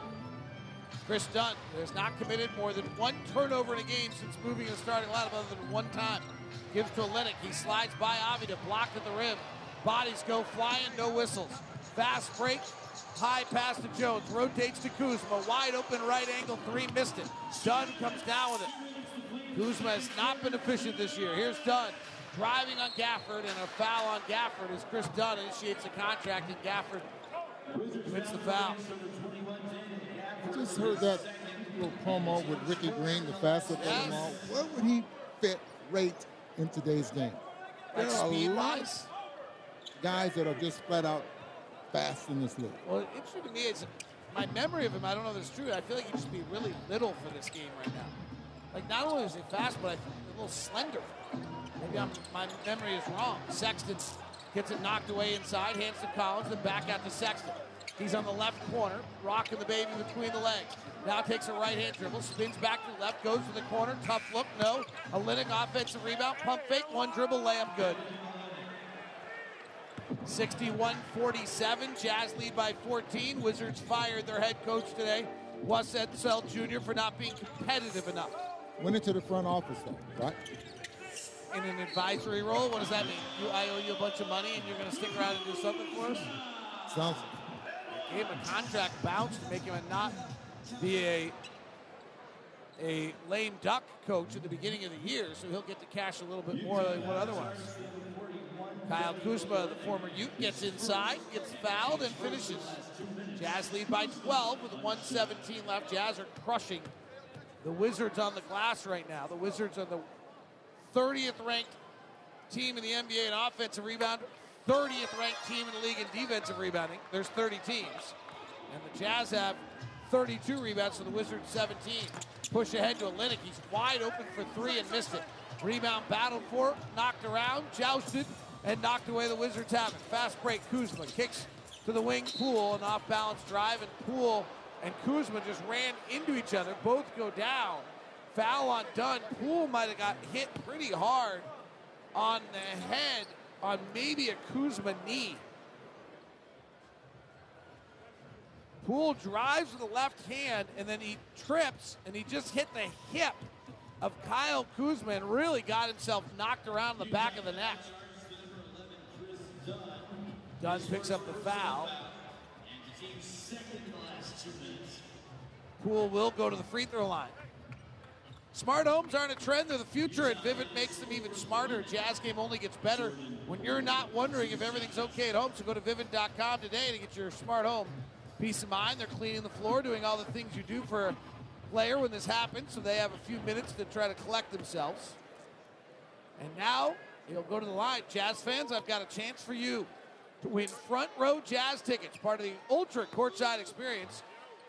Chris Dunn has not committed more than one turnover in a game since moving to the starting lineup, other than one time. Gives to Olynyk. He slides by Avdija, blocked at the rim. Bodies go flying, no whistles. Fast break, high pass to Jones. Rotates to Kuzma, wide open right angle three, missed it. Dunn comes down with it. Kuzma has not been efficient this year. Here's Dunn driving on Gafford, and a foul on Gafford as Chris Dunn initiates a contract, and Gafford commits the foul. I just heard that little promo with Ricky Green, the fastest yes. of them all. Where would he fit rate in today's game? There like are a lot of guys that are just flat out fast in this league. Well, it's interesting to me is my memory of him, I don't know if it's true, I feel like he'd just be really little for this game right now. Like, not only was he fast, but I think a little slender. Maybe I'm, my memory is wrong. Sexton gets it knocked away inside, hands to Collins, then back out to Sexton. He's on the left corner, rocking the baby between the legs. Now takes a right-hand dribble, spins back to the left, goes to the corner, tough look, no. Olynyk offensive rebound, pump fake, one dribble, layup good. sixty-one forty-seven, Jazz lead by fourteen. Wizards fired their head coach today, Wes Unseld Junior, for not being competitive enough. Went into the front office though, right? In an advisory role, what does that mean? You, I owe you a bunch of money and you're gonna stick around and do something for us? Sounds. Gave him a contract bounce to make him a not be a, a lame duck coach at the beginning of the year, so he'll get to cash a little bit more than he would otherwise. Kyle Kuzma, the former Ute, gets inside, gets fouled, and finishes. Jazz lead by twelve with one seventeen left. Jazz are crushing the Wizards on the glass right now. The Wizards are the thirtieth ranked team in the N B A in offensive rebound, thirtieth ranked team in the league in defensive rebounding. There's thirty teams. And the Jazz have thirty-two rebounds, so the Wizards seventeen. Push ahead to Olynyk. He's wide open for three and missed it. Rebound battled for, knocked around, jousted, and knocked away. The Wizards have it. Fast break, Kuzma kicks to the wing, Poole, an off-balance drive, and Poole and Kuzma just ran into each other. Both go down. Foul on Dunn. Poole might have got hit pretty hard on the head, on maybe a Kuzma knee. Poole drives with the left hand, and then he trips, and he just hit the hip of Kyle Kuzma and really got himself knocked around the back of the neck. Dunn picks up the foul. Poole will go to the free throw line. Smart homes aren't a trend, they're the future, and Vivint makes them even smarter. Jazz game only gets better when you're not wondering if everything's okay at home, so go to Vivint dot com today to get your smart home peace of mind. They're cleaning the floor, doing all the things you do for a player when this happens, so they have a few minutes to try to collect themselves. And now, he'll go to the line. Jazz fans, I've got a chance for you to win front row Jazz tickets, part of the Ultra Courtside Experience.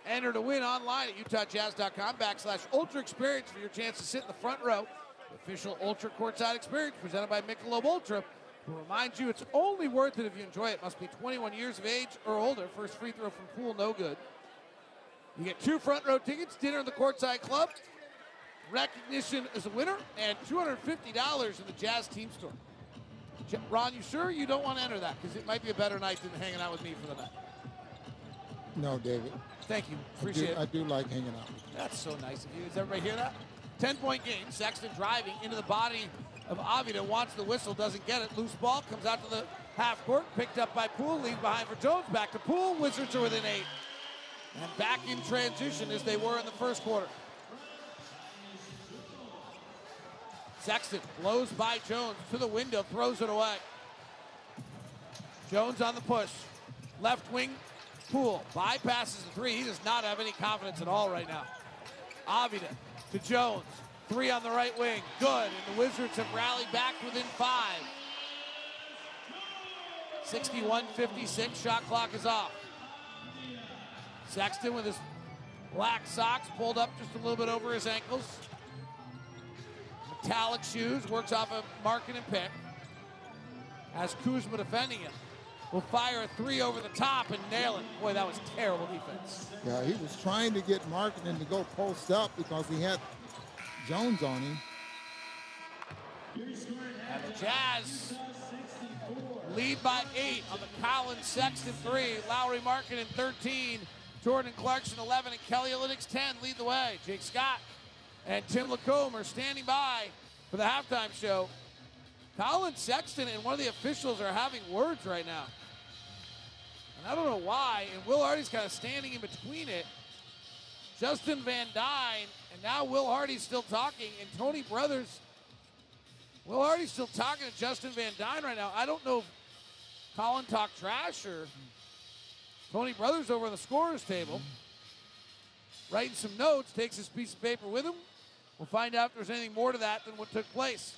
Enter to win online at utahjazz.com backslash Ultra Experience for your chance to sit in the front row. The official Ultra Courtside Experience presented by Michelob Ultra. Who reminds you it's only worth it if you enjoy it. Must be twenty-one years of age or older. First free throw from Poole, no good. You get two front row tickets, dinner in the Courtside Club, recognition as a winner, and two hundred fifty dollars in the Jazz Team Store. Ron, you sure you don't want to enter that? Because it might be a better night than hanging out with me for the night. No, David. Thank you. Appreciate I do, it. I do like hanging out. That's so nice of you. Does everybody hear that? ten-point game. Sexton driving into the body of Avdija. Wants the whistle. Doesn't get it. Loose ball. Comes out to the half court. Picked up by Poole. Leave behind for Jones. Back to Poole. Wizards are within eight. And back in transition as they were in the first quarter. Sexton blows by Jones to the window. Throws it away. Jones on the push. Left wing. Poole bypasses the three. He does not have any confidence at all right now. Avdija to Jones. Three on the right wing. Good. And the Wizards have rallied back within five. sixty-one fifty-six. Shot clock is off. Sexton with his black socks pulled up just a little bit over his ankles. Metallic shoes. Works off a marking and pick. As Kuzma defending him. Will fire a three over the top and nail it. Boy, that was terrible defense. Yeah, he was trying to get Markkanen to go post up because he had Jones on him. And the Jazz lead by eight on the Collins Sexton three. Lauri Markkanen thirteen, Jordan Clarkson eleven, and Kelly Olynyk ten lead the way. Jake Scott and Tim Lacombe are standing by for the halftime show. Colin Sexton and one of the officials are having words right now. And I don't know why, and Will Hardy's kind of standing in between it. Justin Van Dyne, and now Will Hardy's still talking, and Tony Brothers. Will Hardy's still talking to Justin Van Dyne right now. I don't know if Colin talked trash or Tony Brothers over on the scorer's table. Writing some notes, takes his piece of paper with him. We'll find out if there's anything more to that than what took place.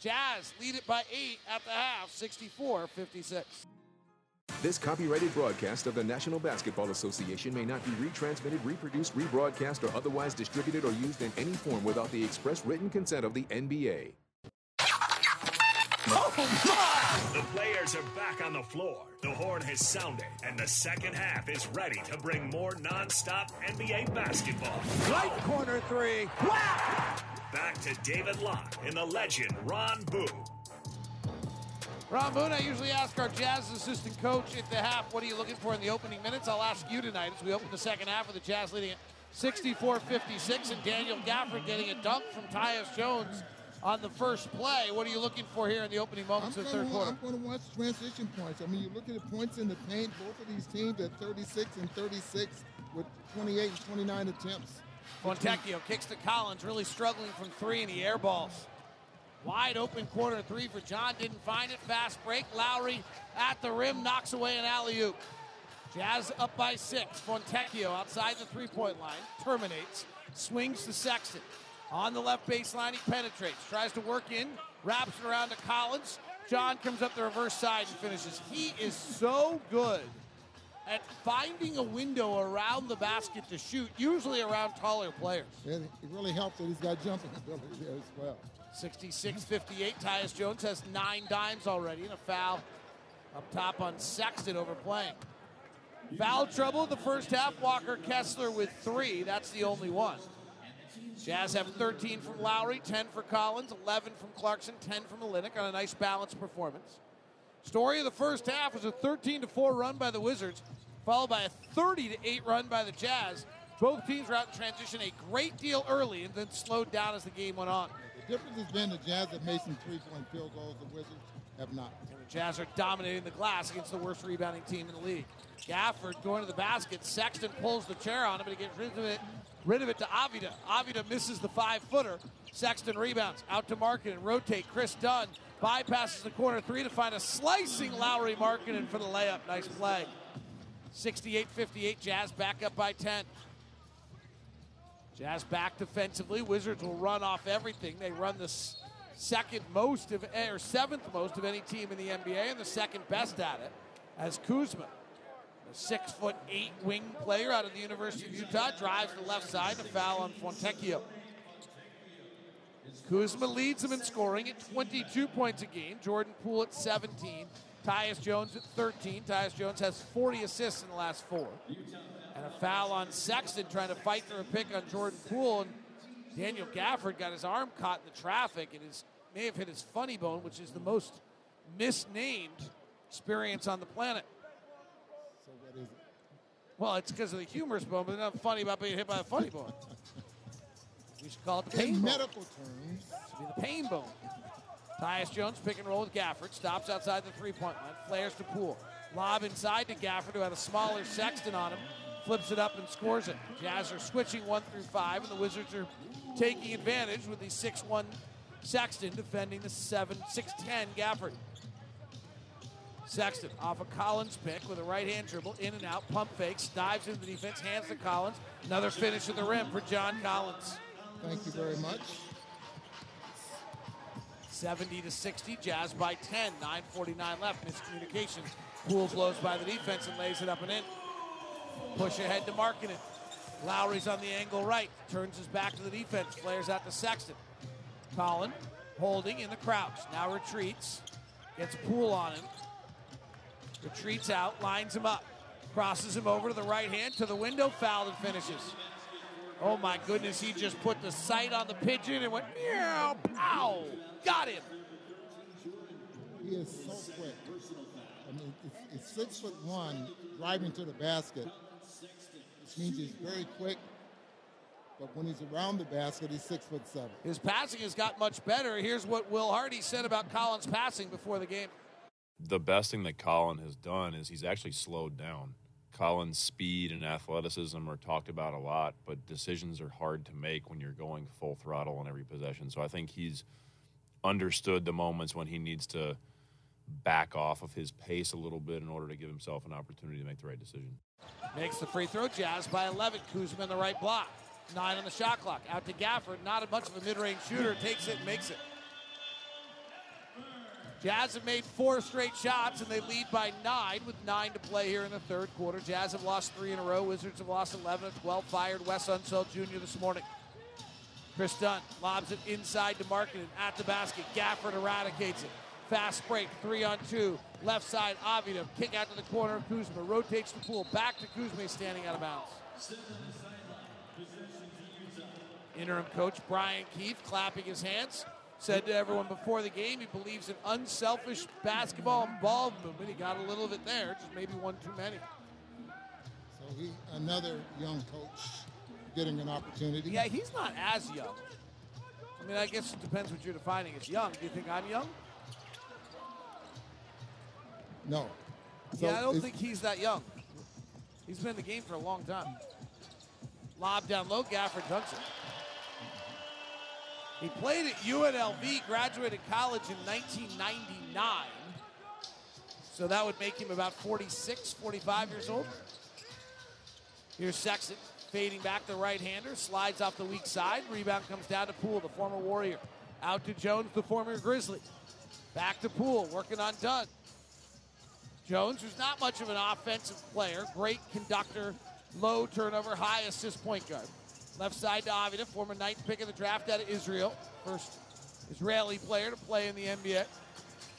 Jazz lead it by eight at the half, sixty-four fifty-six. This copyrighted broadcast of the National Basketball Association may not be retransmitted, reproduced, rebroadcast, or otherwise distributed or used in any form without the express written consent of the N B A. Oh my! The players are back on the floor. The horn has sounded, and the second half is ready to bring more nonstop N B A basketball. Right corner three. Whack! Back to David Locke and the legend Ron Boone. Ron Boone, I usually ask our Jazz assistant coach at the half, what are you looking for in the opening minutes? I'll ask you tonight as we open the second half with the Jazz leading at sixty-four fifty-six and Daniel Gafford getting a dunk from Tyus Jones on the first play. What are you looking for here in the opening moments I'm of the third quarter? I'm going to watch transition points. I mean, you look at the points in the paint. Both of these teams at thirty-six and thirty-six with twenty-eight and twenty-nine attempts. Fontecchio kicks to Collins, really struggling from three, and he airballs. Wide open quarter three for John, didn't find it. Fast break, Lauri at the rim, knocks away an alley-oop. Jazz up by six. Fontecchio outside the three-point line, terminates, swings to Sexton. On the left baseline, he penetrates, tries to work in, wraps it around to Collins. John comes up the reverse side and finishes. He is so good at finding a window around the basket to shoot, usually around taller players. And it really helps that he's got jumping ability there as well. sixty-six fifty-eight, Tyus Jones has nine dimes already, and a foul up top on Sexton overplaying. Foul trouble the first half, Walker Kessler with three, that's the only one. Jazz have thirteen from Lauri, ten for Collins, eleven from Clarkson, ten from Olynyk on a nice balanced performance. Story of the first half was a thirteen to four run by the Wizards, followed by a thirty to eight run by the Jazz. Both teams were out in transition a great deal early and then slowed down as the game went on. The difference has been the Jazz have made some three-point field goals. The Wizards have not. And the Jazz are dominating the glass against the worst rebounding team in the league. Gafford going to the basket. Sexton pulls the chair on him, but he gets rid of it, rid of it to Avdija. Avdija misses the five-footer. Sexton rebounds. Out to Markkanen. Rotate. Chris Dunn bypasses the corner three to find a slicing Lauri Markkanen for the layup. Nice play. sixty-eight fifty-eight. Jazz back up by ten. Jazz back defensively. Wizards will run off everything. They run the second most of, or seventh most of any team in the N B A, and the second best at it as Kuzma, a six foot eight wing player out of the University of Utah, drives to the left side to foul on Fontecchio. Kuzma leads them in scoring at twenty-two points a game. Jordan Poole at seventeen. Tyus Jones at thirteen. Tyus Jones has forty assists in the last four. And a foul on Sexton trying to fight for a pick on Jordan Poole. And Daniel Gafford got his arm caught in the traffic and his, may have hit his funny bone, which is the most misnamed experience on the planet. So what is it? Well, it's because of the humorous bone, but there's nothing funny about being hit by a funny bone. We should call it the pain in bone. In medical terms. It should be the pain bone. Tyus Jones pick and roll with Gafford. Stops outside the three-point line. Flares to Poole. Lob inside to Gafford, who had a smaller Sexton on him. Flips it up and scores it. Jazz are switching one through five, and the Wizards are taking advantage with the six one Sexton defending the seven six ten Gafford. Sexton off a Collins pick with a right-hand dribble, in and out, pump fakes, dives into the defense, hands to Collins. Another finish at the rim for John Collins. Thank you very much. seventy to sixty, Jazz by ten, nine forty-nine left, miscommunication. Poole blows by the defense and lays it up and in. Push ahead to Markkanen. Lowry's on the angle right. Turns his back to the defense. Flares out to Sexton. Collin holding in the crouch. Now retreats. Gets Poole on him. Retreats out. Lines him up. Crosses him over to the right hand. To the window. Fouled and finishes. Oh, my goodness. He just put the sight on the pigeon and went, meow, pow. Got him. He is so quick. I mean, it's, it's six foot one driving to the basket. Which means he's very quick, but when he's around the basket, he's six foot seven. His passing has got much better. Here's what Will Hardy said about Collins' passing before the game. The best thing that Collin has done is he's actually slowed down. Collins' speed and athleticism are talked about a lot, but decisions are hard to make when you're going full throttle on every possession. So I think he's understood the moments when he needs to back off of his pace a little bit in order to give himself an opportunity to make the right decision. Makes the free throw, Jazz by eleven. Kuzma in the right block. Nine on the shot clock. Out to Gafford, not much of a mid-range shooter. Takes it and makes it. Jazz have made four straight shots, and they lead by nine with nine to play here in the third quarter. Jazz have lost three in a row. Wizards have lost eleven of twelve. Fired Wes Unseld Junior this morning. Chris Dunn lobs it inside to Markkanen at the basket. Gafford eradicates it. Fast break, three on two. Left side, Avdija. Kick out to the corner of Kuzma. Rotates the pool. Back to Kuzma, standing out of bounds. Interim coach Brian Keefe clapping his hands. Said to everyone before the game he believes in unselfish basketball and ball movement. He got a little of it there, just maybe one too many. So he, another young coach getting an opportunity. Yeah, he's not as young. I mean, I guess it depends what you're defining as young. Do you think I'm young? No. So yeah, I don't think he's that young. He's been in the game for a long time. Lob down low, Gafford dunks it. He played at U N L V, graduated college in nineteen ninety-nine. So that would make him about forty-six, forty-five years old. Here's Sexton, fading back the right-hander, slides off the weak side. Rebound comes down to Poole, the former Warrior. Out to Jones, the former Grizzly. Back to Poole, working on Dunn. Jones, who's not much of an offensive player, great conductor, low turnover, high assist point guard. Left side to Avdija, former ninth pick of the draft out of Israel. First Israeli player to play in the N B A.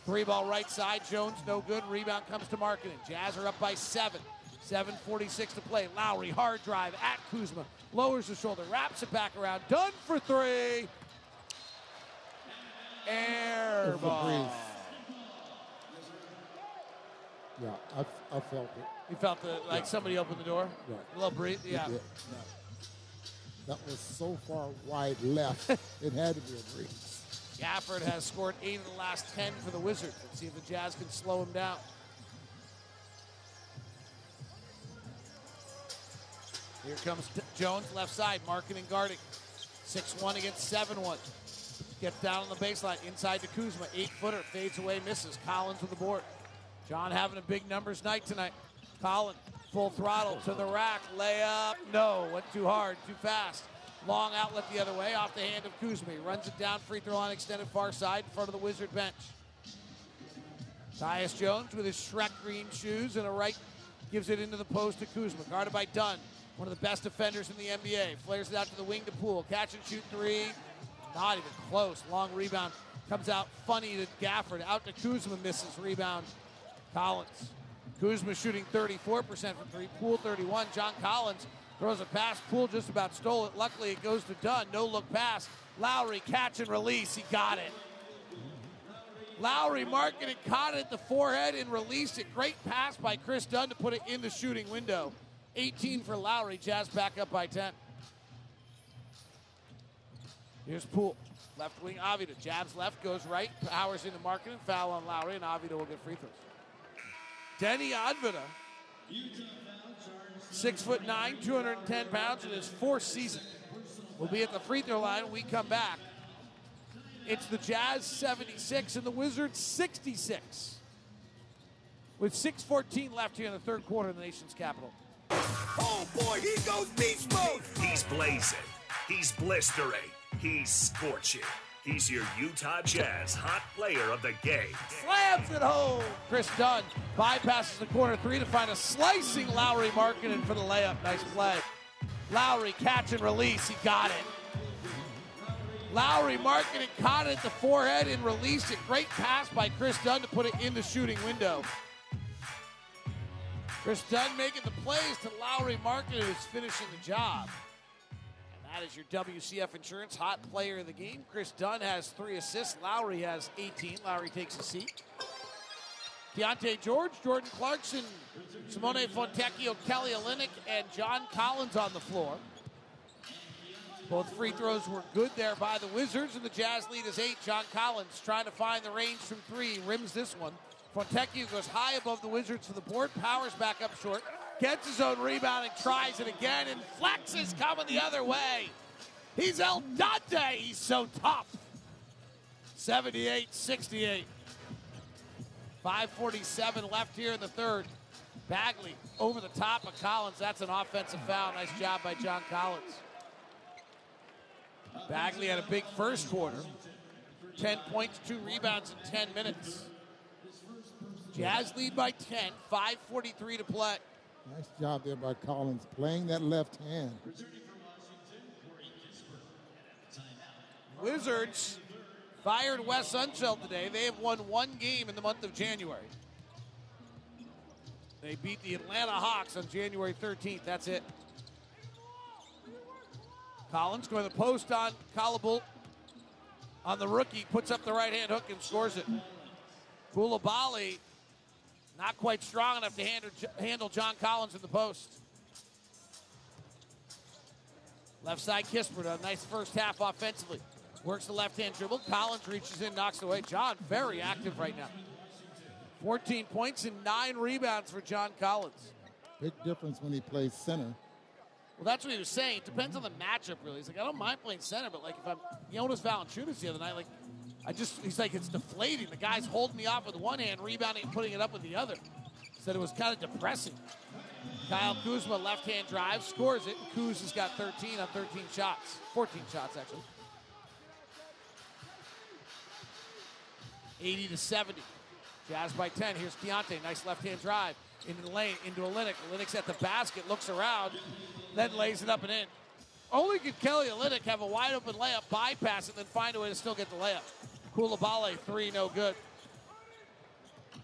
Three ball right side, Jones no good. Rebound comes to Markkanen. Jazz are up by seven. seven forty-six to play. Lauri, hard drive at Kuzma. Lowers the shoulder, wraps it back around. Dunn for three. Air ball. Yeah, I, I felt it. You felt the, like yeah. somebody opened the door? Right. A little breeze? Yeah. yeah. That was so far wide left, it had to be a breeze. Gafford has scored eight of the last ten for the Wizards. Let's see if the Jazz can slow him down. Here comes Jones, left side, Markkanen guarding. six one against seven one. Gets down on the baseline, inside to Kuzma. Eight-footer, fades away, misses. Collins with the board. John having a big numbers night tonight. Collins, full throttle to the rack. Layup, no. Went too hard, too fast. Long outlet the other way, off the hand of Kuzma. Runs it down, free throw line extended far side in front of the Wizard bench. Tyus Jones with his Shrek green shoes and a right, gives it into the post to Kuzma. Guarded by Dunn, one of the best defenders in the N B A. Flares it out to the wing to Poole. Catch and shoot three. Not even close. Long rebound comes out funny to Gafford. Out to Kuzma, misses rebound. Collins. Kuzma shooting thirty-four percent from three. Poole thirty-one. John Collins throws a pass. Poole just about stole it. Luckily, it goes to Dunn. No look pass. Lauri, catch and release. He got it. Lauri Markkanen caught it at the forehead and released it. Great pass by Chris Dunn to put it in the shooting window. eighteen for Lauri. Jazz back up by ten. Here's Poole. Left wing, Avdija. Jabs left, goes right. Powers into Markkanen. Foul on Lauri, and Avdija will get free throws. Deni Avdija, six foot nine, two hundred ten pounds in his fourth season, will be at the free throw line when we come back. It's the Jazz seventy-six and the Wizards sixty-six. With six fourteen left here in the third quarter in the nation's capital. Oh boy, he goes beast mode. He's blazing. He's blistering. He's scorching. He's your Utah Jazz hot player of the game. Slams it home. Chris Dunn bypasses the corner three to find a slicing Lauri Markkanen for the layup. Nice play. Lauri, catch and release. He got it. Lauri Markkanen caught it at the forehead and released it. Great pass by Chris Dunn to put it in the shooting window. Chris Dunn making the plays to Lauri Markkanen, who's finishing the job. That is your W C F Insurance hot player of the game. Chris Dunn has three assists. Lauri has eighteen. Lauri takes a seat. Keyonte George, Jordan Clarkson, Simone Fontecchio, Kelly Olynyk, and John Collins on the floor. Both free throws were good there by the Wizards, and the Jazz lead is eight. John Collins trying to find the range from three. Rims this one. Fontecchio goes high above the Wizards to the board. Powers back up short. Gets his own rebound and tries it again, and Flex is coming the other way. He's El Dante. He's so tough. seventy-eight sixty-eight. five forty-seven left here in the third. Bagley over the top of Collins. That's an offensive foul. Nice job by John Collins. Bagley had a big first quarter. ten points, two rebounds in ten minutes. Jazz lead by ten, five forty-three to play. Nice job there by Collins, playing that left hand. Returning from Washington, Corey Kispert, and Wizards fired Wes Unseld today. They have won one game in the month of January. They beat the Atlanta Hawks on January thirteenth. That's it. Collins going to the post on Coulibaly. On the rookie, puts up the right-hand hook and scores it. Coulibaly not quite strong enough to handle John Collins in the post. Left side, Kispert, a nice first half offensively. Works the left-hand dribble. Collins reaches in, knocks away. John very active right now. fourteen points and nine rebounds for John Collins. Big difference when he plays center. Well, that's what he was saying. It depends on the matchup, really. He's like, I don't mind playing center, but, like, if I'm Jonas Valanciunas the other night, like, I just, he's like, it's deflating. The guy's holding me off with one hand, rebounding and putting it up with the other. He said it was kind of depressing. Kyle Kuzma, left-hand drive, scores it. Kuz has got thirteen on thirteen shots. fourteen shots, actually. eighty to seventy. Jazz by ten. Here's Keyonte. Nice left-hand drive. Into the lane, into Olynyk. Olynyk's at the basket, looks around, then lays it up and in. Only could Kelly Olynyk have a wide-open layup, bypass it, then find a way to still get the layup. Coulibaly, three, no good.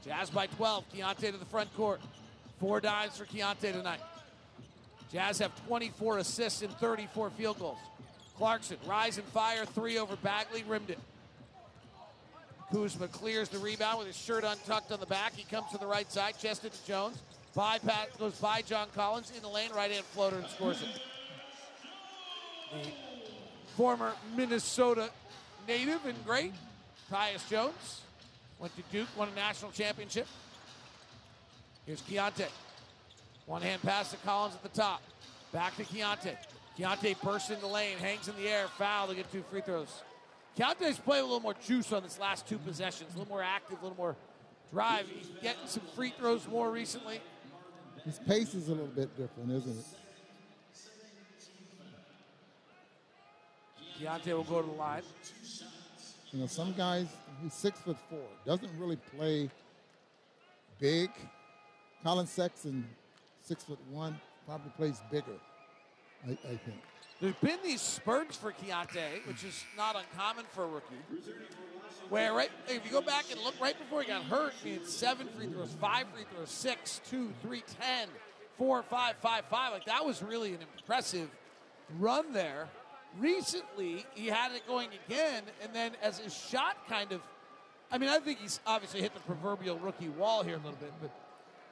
Jazz by twelve, Keyonte to the front court. Four dimes for Keyonte tonight. Jazz have twenty-four assists and thirty-four field goals. Clarkson, rise and fire, three over Bagley, rimmed it. Kuzma clears the rebound with his shirt untucked on the back. He comes to the right side, chested to Jones. Bypass goes by John Collins in the lane, right-hand floater, and scores it. The former Minnesota native and great, Tyus Jones, went to Duke, won a national championship. Here's Keyonte. One-hand pass to Collins at the top. Back to Keyonte. Keyonte bursts in the lane, hangs in the air, foul to get two free throws. Keontae's playing a little more juice on this last two possessions, a little more active, a little more drive. He's getting some free throws more recently. His pace is a little bit different, isn't it? Keyonte will go to the line. You know, some guys, he's six foot four, doesn't really play big. Colin Sexton, six foot one, probably plays bigger, I, I think. There's been these spurts for Keyonte, which is not uncommon for a rookie, where right, if you go back and look right before he got hurt, he had seven free throws, five free throws, six, two, three, ten, four, five, five, five. Like, that was really an impressive run there. Recently, he had it going again, and then as his shot kind of, I mean, I think he's obviously hit the proverbial rookie wall here a little bit, but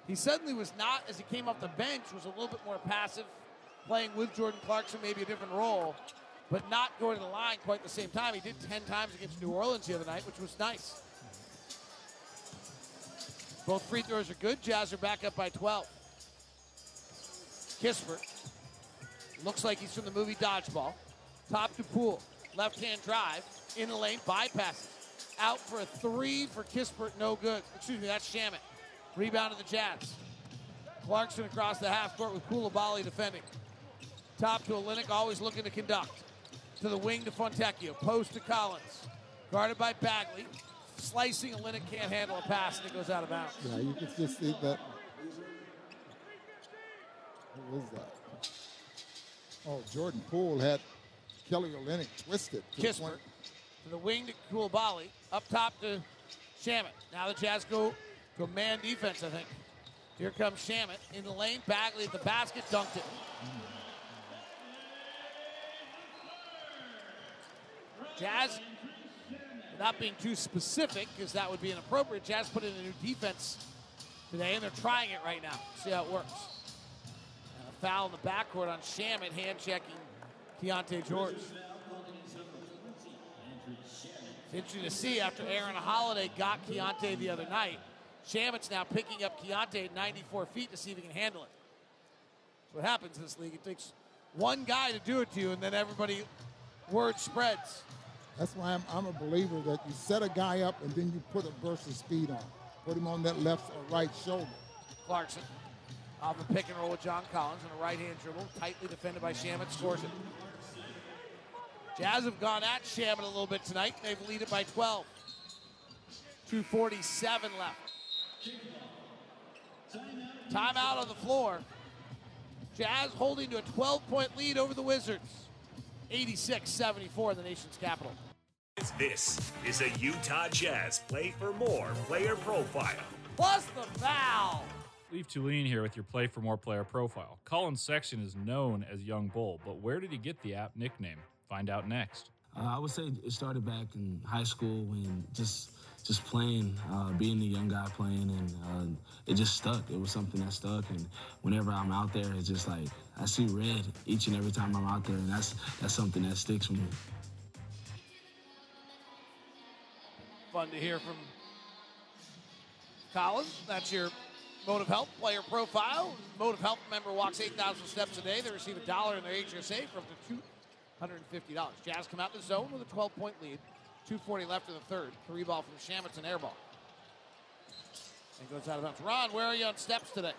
he suddenly was not, as he came off the bench, was a little bit more passive, playing with Jordan Clarkson, maybe a different role, but not going to the line quite the same time. He did ten times against New Orleans the other night, which was nice. Both free throws are good. Jazz are back up by twelve. Kispert looks like he's from the movie Dodgeball. Top to Poole, left-hand drive, in the lane, bypasses. Out for a three for Kispert, no good. Excuse me, that's Shamet. Rebound to the Jazz. Clarkson across the half court with Coulibaly defending. Top to Olynyk, always looking to conduct. To the wing to Fontecchio, post to Collins. Guarded by Bagley. Slicing, Olynyk can't handle a pass, and it goes out of bounds. Yeah, you can just see that. Who is that? Oh, Jordan Poole had Kelly Olynyk twisted. To Kispert, the point. To the wing to Coulibaly. Up top to Shamet. Now the Jazz go, go man defense, I think. Here comes Shamet in the lane. Bagley at the basket, dunked it. Mm. Jazz, without being too specific, because that would be inappropriate, Jazz put in a new defense today, and they're trying it right now. See how it works. And a foul in the backcourt on Shamet, hand-checking Keyonte George. It's interesting to see after Aaron Holiday got Keyonte the other night. Shamet's now picking up Keyonte at ninety-four feet to see if he can handle it. That's what happens in this league. It takes one guy to do it to you, and then everybody, word spreads. That's why I'm, I'm a believer that you set a guy up and then you put a burst of speed on. Put him on that left or right shoulder. Clarkson off a pick and roll with John Collins on a right-hand dribble, tightly defended by Shamet, scores it. Jazz have gone at Shamet a little bit tonight. They've lead it by twelve. two forty-seven left. Timeout on the floor. Jazz holding to a twelve-point lead over the Wizards. eighty-six seventy-four in the nation's capital. This is a Utah Jazz Play for More player profile. Plus the foul. Leave Tulane here with your Play for More player profile. Colin Sexton is known as Young Bull, but where did he get the app nickname? Find out next. Uh, I would say it started back in high school when just just playing, uh, being the young guy playing, and uh, it just stuck. It was something that stuck, and whenever I'm out there, it's just like I see red each and every time I'm out there, and that's that's something that sticks for me. Fun to hear from Colin. That's your Motive Health player profile. Motive Health member walks eight thousand steps a day. They receive a dollar in their H S A for up to two. one hundred fifty dollars. Jazz come out in the zone with a twelve-point lead. two forty left in the third. Three ball from Shamet, an air ball. And goes out of bounds. Ron, where are you on steps today?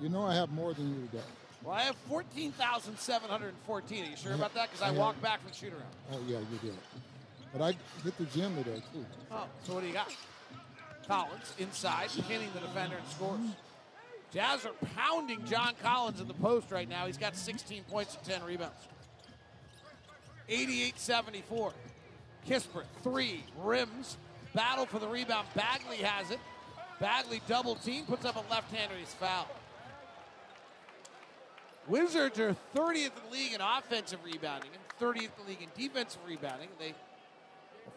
You know I have more than you today. Well, I have fourteen thousand seven hundred fourteen. Are you sure about that? Because I, I walked back from shoot around. Oh, yeah, you did. But I hit the gym today, too. Oh, so what do you got? Collins inside, hitting the defender and scores. Jazz are pounding John Collins in the post right now. He's got sixteen points and ten rebounds. eighty-eight seventy-four. Kispert, three rims. Battle for the rebound. Bagley has it. Bagley double team, puts up a left-hander, he's fouled. Wizards are thirtieth in the league in offensive rebounding and thirtieth in the league in defensive rebounding. They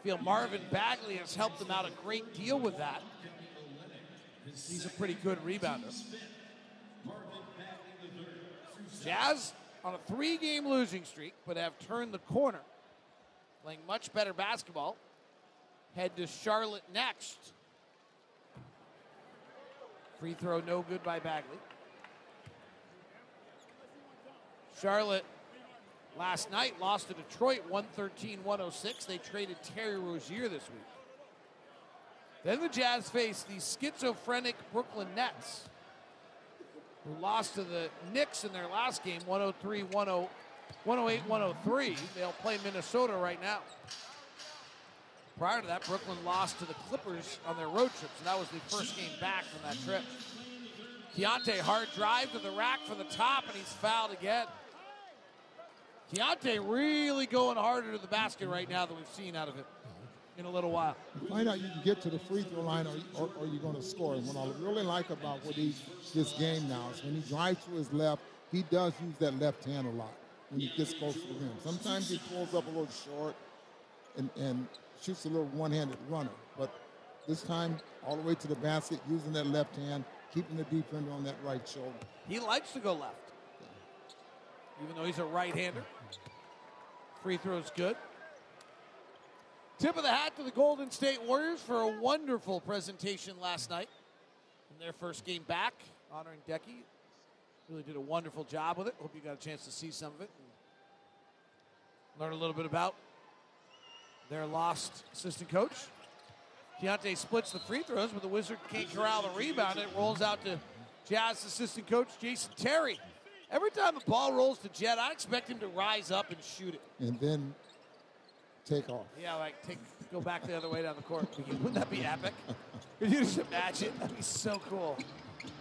feel Marvin Bagley has helped them out a great deal with that. He's a pretty good rebounder. Jazz on a three-game losing streak, but have turned the corner, playing much better basketball. Head to Charlotte next. Free throw no good by Bagley. Charlotte last night lost to Detroit one thirteen to one oh six. They traded Terry Rozier this week. Then the Jazz face the schizophrenic Brooklyn Nets, who lost to the Knicks in their last game, one oh three to one oh three. They'll play Minnesota right now. Prior to that, Brooklyn lost to the Clippers on their road trip, so that was the first game back from that trip. Keyonte, hard drive to the rack from the top, and he's fouled again. Keyonte really going harder to the basket right now than we've seen out of him in a little while. Find out you can get to the free throw line or, or, or you're going to score. And what I really like about what he, this game now is when he drives to his left, he does use that left hand a lot when he gets close to the rim. Sometimes he pulls up a little short and, and shoots a little one-handed runner. But this time, all the way to the basket, using that left hand, keeping the defender on that right shoulder. He likes to go left, yeah. Even though he's a right-hander. Free throw's good. Tip of the hat to the Golden State Warriors for a wonderful presentation last night in their first game back, honoring Decky. Really did a wonderful job with it. Hope you got a chance to see some of it and learn a little bit about their lost assistant coach. Keyonte splits the free throws, but the Wizard can't corral the rebound. It rolls out to Jazz assistant coach Jason Terry. Every time the ball rolls to Jed, I expect him to rise up and shoot it. And then take off. Yeah, like take, go back the other way down the court. Wouldn't that be epic? Could you just imagine? That'd be so cool.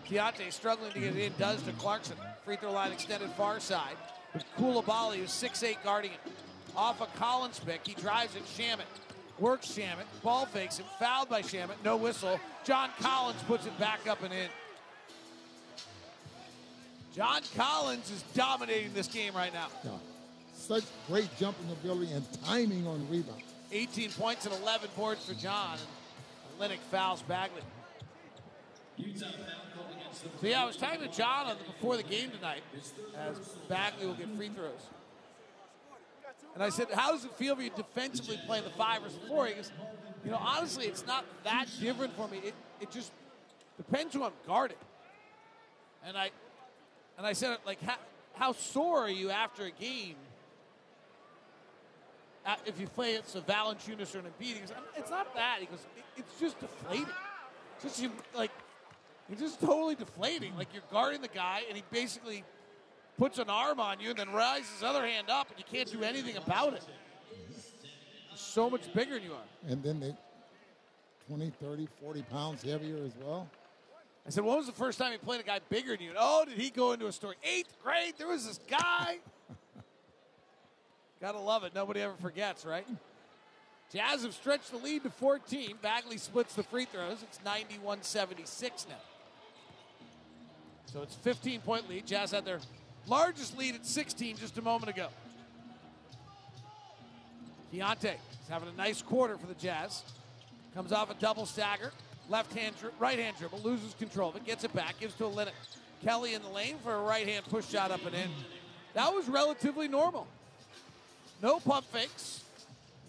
Keyonte struggling to get it in, does to Clarkson. Free throw line extended far side. With Coulibaly, who's six eight, guarding it. Off a Collins pick, he drives at Shamet. Works Shamet, ball fakes him, fouled by Shamet, no whistle. John Collins puts it back up and in. John Collins is dominating this game right now. Yeah. Such great jumping ability and timing on rebound. eighteen points and eleven boards for John. Olynyk fouls Bagley. So yeah, I was talking to John on the, before the game tonight, as Bagley will get free throws. And I said, how does it feel for you defensively playing the five versus four? He goes, you know, honestly, it's not that different for me. It it just depends who I'm guarding. And I and I said, like, how, how sore are you after a game? If you play it, so Valanciunas or an Embiid, he goes, it's not that. He goes, it's just deflating. It's just you, like, you're just totally deflating. Like, you're guarding the guy, and he basically puts an arm on you and then rises his other hand up, and you can't do anything about it. He's so much bigger than you are. And then they twenty, thirty, forty pounds heavier as well. I said, when was the first time you played a guy bigger than you? Oh, did he go into a story? Eighth grade, there was this guy. Gotta love it. Nobody ever forgets, right? Jazz have stretched the lead to fourteen. Bagley splits the free throws. It's ninety-one seventy-six now. So it's fifteen-point lead. Jazz had their largest lead at sixteen just a moment ago. Keyonte is having a nice quarter for the Jazz. Comes off a double stagger. Left hand, right hand dribble, loses control, but gets it back, gives to Olynyk. Kelly in the lane for a right hand push shot up and in. That was relatively normal. No pump fakes,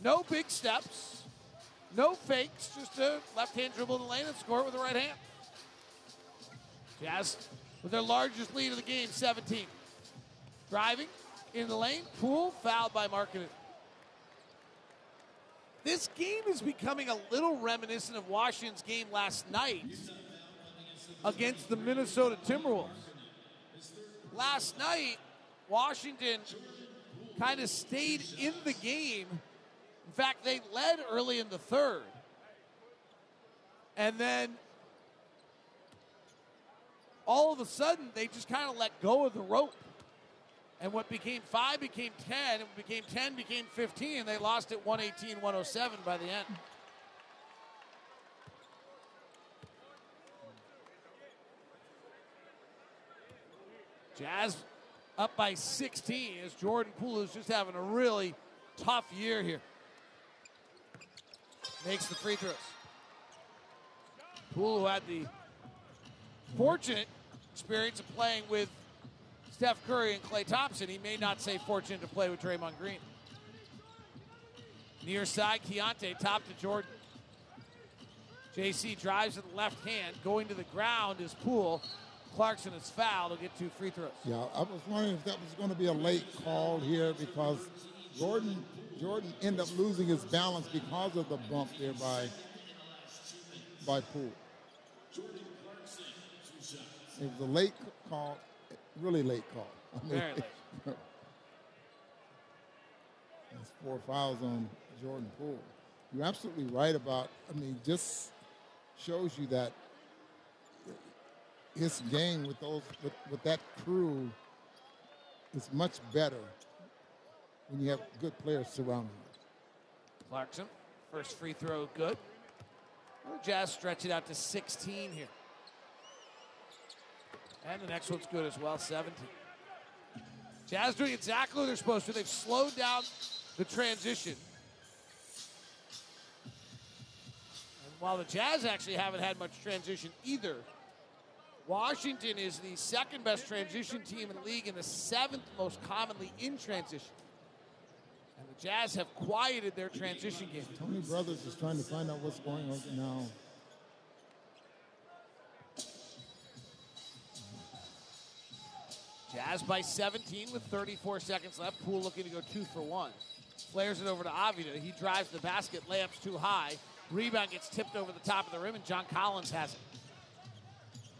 no big steps, no fakes, just a left hand dribble in the lane and score with the right hand. Jazz with their largest lead of the game, seventeen. Driving in the lane, Poole fouled by Markkanen. This game is becoming a little reminiscent of Washington's game last night against the Minnesota Timberwolves. Last night, Washington kind of stayed in the game. In fact, they led early in the third. And then all of a sudden, they just kind of let go of the rope. And what became five became ten, and what became ten became fifteen, and they lost it one eighteen to one oh seven by the end. Jazz up by sixteen as Jordan Poole is just having a really tough year here. Makes the free throws. Poole, who had the fortunate experience of playing with Steph Curry and Klay Thompson, he may not say fortunate to play with Draymond Green. Near side, Keyonte, top to Jordan. J C drives with the left hand, going to the ground is Poole. Clarkson is fouled, he'll get two free throws. Yeah, I was wondering if that was going to be a late call here because Jordan, Jordan ended up losing his balance because of the bump there by, by Poole. It was a late call. Really late call. I mean, very late. That's four fouls on Jordan Poole. You're absolutely right about, I mean, just shows you that his game with those with, with that crew is much better when you have good players surrounding you. Clarkson, first free throw, good. Jazz stretch it out to sixteen here. And the next one's good as well, seventeen. Jazz doing exactly what they're supposed to. They've slowed down the transition. And while the Jazz actually haven't had much transition either, Washington is the second best transition team in the league and the seventh most commonly in transition. And the Jazz have quieted their transition game. Tony Brothers is trying to find out what's going on now. Jazz by seventeen with thirty-four seconds left. Poole looking to go two for one. Flares it over to Avdija. He drives the basket. Layup's too high. Rebound gets tipped over the top of the rim, and John Collins has it.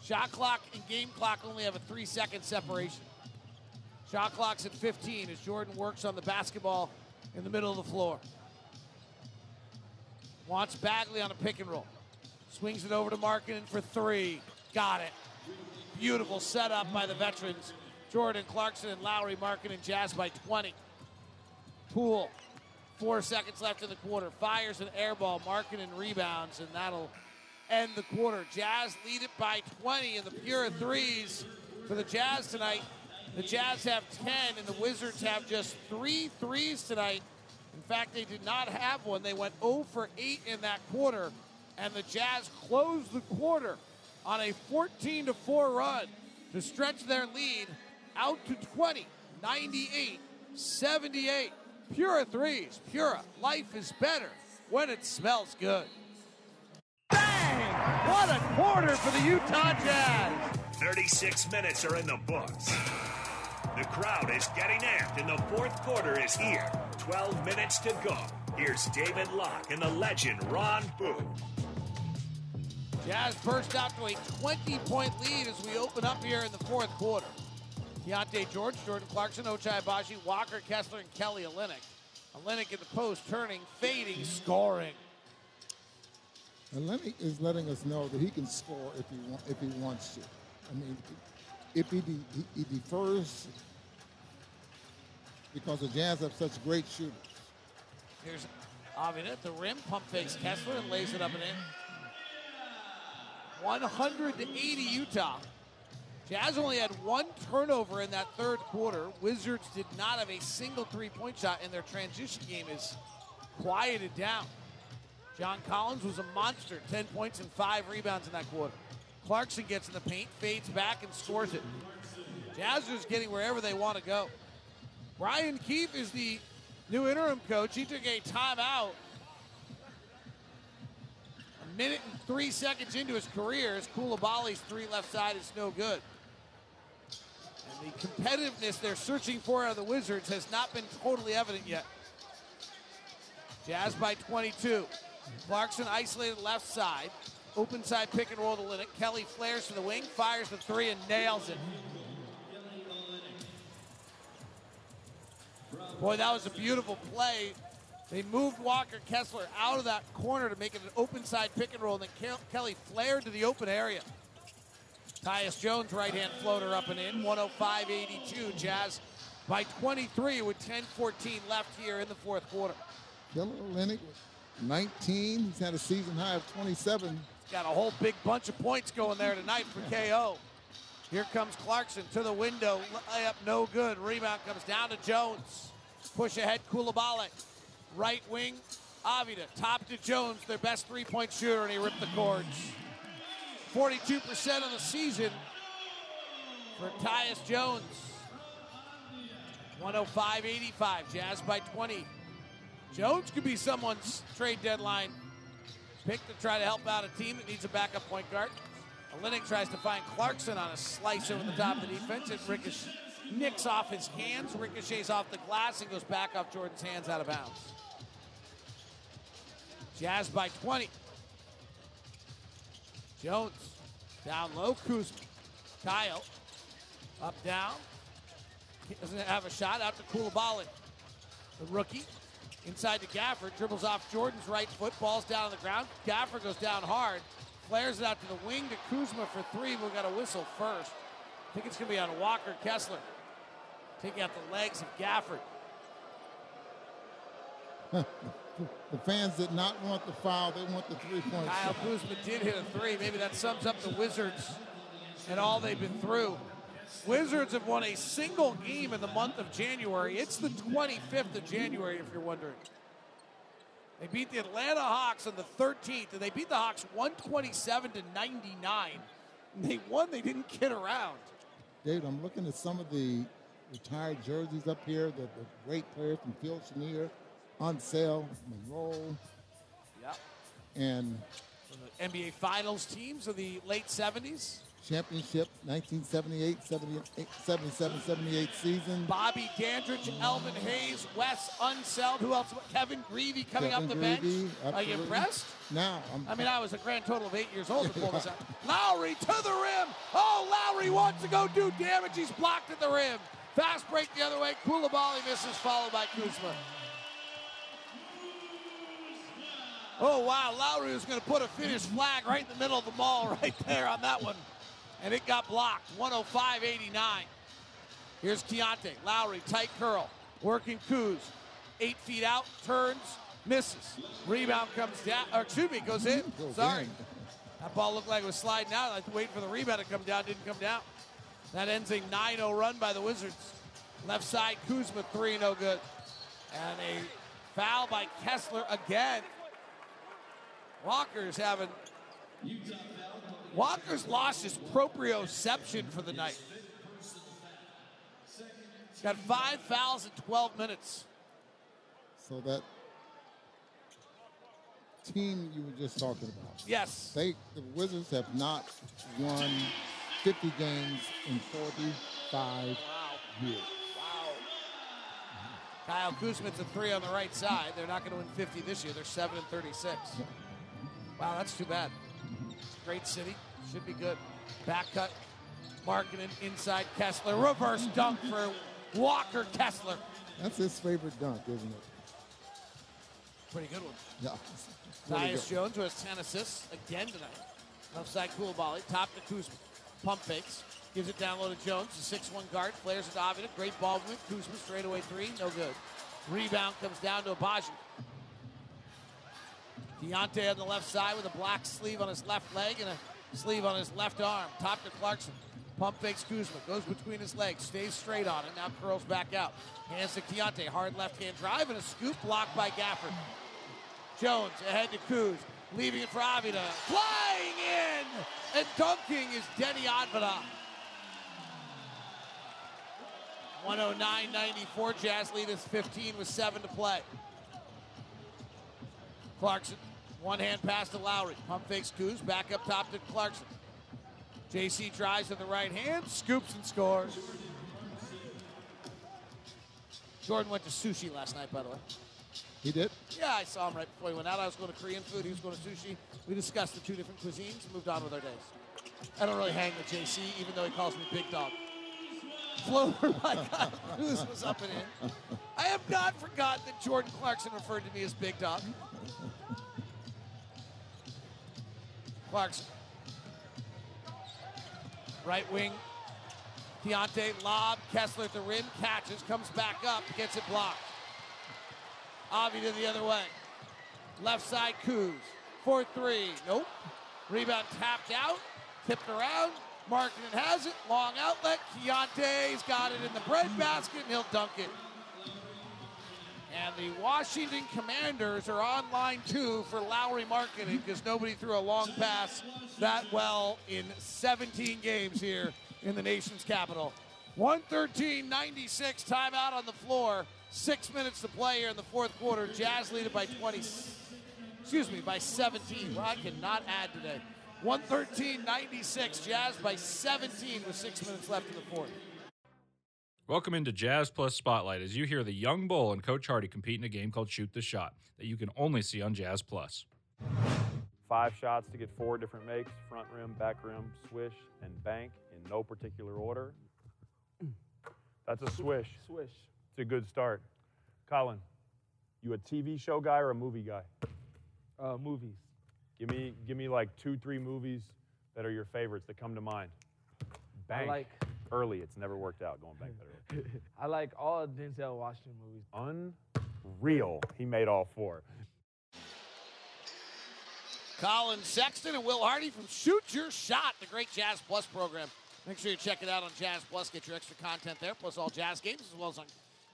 Shot clock and game clock only have a three-second separation. Shot clock's at fifteen as Jordan works on the basketball in the middle of the floor. Wants Bagley on a pick and roll. Swings it over to Markkanen for three. Got it. Beautiful setup by the veterans. Jordan Clarkson and Lauri Markkanen, Jazz by twenty. Poole, four seconds left in the quarter. Fires an air ball, Markkanen rebounds, and that'll end the quarter. Jazz lead it by twenty in the pure threes for the Jazz tonight. The Jazz have ten, and the Wizards have just three threes tonight. In fact, they did not have one. They went zero for eight in that quarter, and the Jazz closed the quarter on a fourteen to four run to stretch their lead out to twenty, ninety-eight seventy-eight. Pura threes, Pura. Life is better when it smells good. Bang! What a quarter for the Utah Jazz. thirty-six minutes are in the books. The crowd is getting amped, and the fourth quarter is here. twelve minutes to go. Here's David Locke and the legend Ron Boone. Jazz burst out to a twenty-point lead as we open up here in the fourth quarter. Keyonte George, Jordan Clarkson, Ochai Agbaji, Walker Kessler, and Kelly Olynyk. Olynyk in the post, turning, fading, scoring. Olynyk is letting us know that he can score if he want, if he wants to. I mean, if he, de he defers, because the Jazz have such great shooters. Here's Avdija at the rim, pump fakes Kessler and lays it up and in. one hundred eighty Utah. Jazz only had one turnover in that third quarter. Wizards did not have a single three-point shot, and their transition game is quieted down. John Collins was a monster, ten points and five rebounds in that quarter. Clarkson gets in the paint, fades back, and scores it. Jazz is getting wherever they want to go. Brian Keefe is the new interim coach. He took a timeout. A minute and three seconds into his career, as Coulibaly's three left side is no good. And the competitiveness they're searching for out of the Wizards has not been totally evident yet. Jazz by twenty-two. Clarkson isolated left side. Open side pick and roll to Olynyk. Kelly flares to the wing, fires the three, and nails it. Boy, that was a beautiful play. They moved Walker Kessler out of that corner to make it an open side pick and roll, and then Ke Kelly flared to the open area. Tyus Jones, right-hand floater up and in, one oh five eighty-two. Jazz by twenty-three with ten fourteen left here in the fourth quarter. Olynyk with nineteen. He's had a season high of twenty-seven. He's got a whole big bunch of points going there tonight for K O. Here comes Clarkson to the window, layup no good. Rebound comes down to Jones. Push ahead, Coulibaly. Right wing, Avdija. Top to Jones, their best three-point shooter, and he ripped the cords. forty-two percent on the season for Tyus Jones. one oh five eighty-five, Jazz by twenty. Jones could be someone's trade deadline pick to try to help out a team that needs a backup point guard. Olynyk tries to find Clarkson on a slice over the top of the defense. It ricochets, nicks off his hands, ricochets off the glass, and goes back off Jordan's hands out of bounds. Jazz by twenty. Jones down low. Kuzma. Kyle up down. He doesn't have a shot. Out to Coulibaly, the rookie. Inside to Gafford. Dribbles off Jordan's right foot. Ball's down on the ground. Gafford goes down hard. Flares it out to the wing to Kuzma for three. We've got a whistle first. I think it's going to be on Walker Kessler. Taking out the legs of Gafford. The fans did not want the foul. They want the three-point shot. Kyle Kuzma did hit a three. Maybe that sums up the Wizards and all they've been through. Wizards have won a single game in the month of January. It's the twenty-fifth of January, if you're wondering. They beat the Atlanta Hawks on the thirteenth, and they beat the Hawks one twenty-seven to ninety-nine. They won. They didn't kid around. David, I'm looking at some of the retired jerseys up here. The, the great players from Phil Chenier, Unseld, Monroe. Yep. And the N B A Finals teams of the late seventies. Championship, nineteen seventy-eight, seventy-eight, seventy-seven, seventy-eight season. Bobby Dandridge, Elvin Hayes, Wes Unseld. Who else? Kevin Greavy coming Kevin up the Greavy, bench. Absolutely. Are you impressed? No. I'm, I mean, I was a grand total of eight years old to pull this out. Lauri to the rim. Oh, Lauri wants to go do damage. He's blocked at the rim. Fast break the other way. Coulibaly misses, followed by Kuzma. Oh, wow. Lauri was going to put a Finnish flag right in the middle of the mall right there on that one. And it got blocked, one oh five eighty-nine. Here's Keyonte. Lauri, tight curl, working Kuz. Eight feet out, turns, misses. Rebound comes down, or excuse me, goes in. Sorry. That ball looked like it was sliding out. I was waiting for the rebound to come down, didn't come down. That ends a nine oh run by the Wizards. Left side, Kuzma, three, no good. And a foul by Kessler again. Walker's having... Walker's lost his proprioception for the night. Got five fouls in twelve minutes. So that team you were just talking about. Yes. They, the Wizards have not won fifty games in forty-five wow. years. Wow. Kyle Kuzma's a three on the right side. They're not going to win fifty this year. They're seven and thirty-six. Wow, that's too bad. Great city. Should be good. Back cut. Markkanen inside Kessler. Reverse dunk for Walker Kessler. That's his favorite dunk, isn't it? pretty good one. Yeah. Tyus Jones, who has ten assists again tonight. Left side Coulibaly, top to Kuzma. Pump fakes. Gives it down low to Jones, the six one guard. Flares it to Avdija. Great ball movement. Kuzma straightaway three, no good. Rebound comes down to Agbaji. Keyonte on the left side with a black sleeve on his left leg and a sleeve on his left arm. Top to Clarkson. Pump fakes Kuzma. Goes between his legs. Stays straight on it. Now curls back out. Hands to Keyonte. Hard left-hand drive and a scoop blocked by Gafford. Jones ahead to Kuz. Leaving it for Avdija. Flying in! And dunking is Deni Avdija. one oh nine ninety-four. Jazz lead is fifteen with seven to play. Clarkson, one-hand pass to Lauri. Pump fakes Kuz, back up top to Clarkson. J C drives to the right hand, scoops and scores. Jordan went to sushi last night, by the way. He did? Yeah, I saw him right before he went out. I was going to Korean food, he was going to sushi. We discussed the two different cuisines and moved on with our days. I don't really hang with J C, even though he calls me Big Dog. Floater, my God, Kuz was up and in. I have not forgotten that Jordan Clarkson referred to me as Big Dog. Clarkson. Right wing, Keyonte, lob, Kessler at the rim, catches, comes back up, gets it blocked. Avdija the other way. Left side, Kuz. four three, nope. Rebound tapped out, tipped around. Markkanen has it, long outlet. Keontae's got it in the breadbasket, and he'll dunk it. And the Washington Commanders are on line two for Lauri Markkanen because nobody threw a long pass that well in seventeen games here in the nation's capital. one thirteen ninety-six, timeout on the floor. Six minutes to play here in the fourth quarter. Jazz lead it by twenty, excuse me, by seventeen. Well, I cannot add today. one thirteen ninety-six, Jazz by seventeen with six minutes left in the fourth. Welcome into Jazz Plus Spotlight as you hear the Young Bull and Coach Hardy compete in a game called Shoot the Shot that you can only see on Jazz Plus. Five shots to get four different makes, front rim, back rim, swish, and bank in no particular order. That's a swish. Swish. It's a good start. Colin, you a T V show guy or a movie guy? Uh, movies. Give me, give me like two, three movies that are your favorites that come to mind. Bank. I like early, it's never worked out going back that early. I like all Denzel Washington movies. Unreal, he made all four. Colin Sexton and Will Hardy from Shoot Your Shot, the great Jazz Plus program. Make sure you check it out on Jazz Plus, get your extra content there, plus all Jazz games, as well as on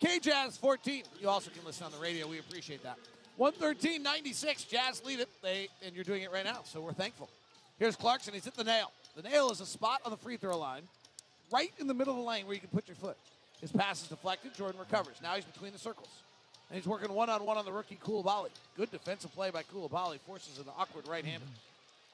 K Jazz fourteen. You also can listen on the radio, we appreciate that. one thirteen ninety-six, Jazz lead it, they, and you're doing it right now, so we're thankful. Here's Clarkson, he's hit the nail. The nail is a spot on the free throw line, right in the middle of the lane where you can put your foot. His pass is deflected, Jordan recovers. Now he's between the circles. And he's working one-on-one on the rookie Coulibaly. Good defensive play by Coulibaly, forces an awkward right-hander.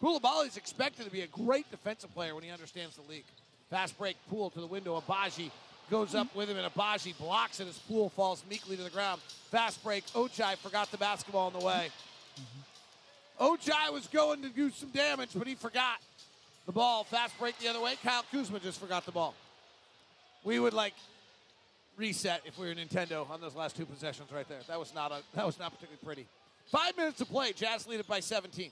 Coulibaly's expected to be a great defensive player when he understands the league. Fast break, Poole to the window, Agbaji goes up with him, and Agbaji blocks it as Poole falls meekly to the ground. Fast break, Ochai forgot the basketball on the way. Ochai was going to do some damage, but he forgot. The ball, fast break the other way. Kyle Kuzma just forgot the ball. We would like reset if we were Nintendo on those last two possessions right there. That was not a, that was not particularly pretty. Five minutes to play. Jazz lead it by seventeen.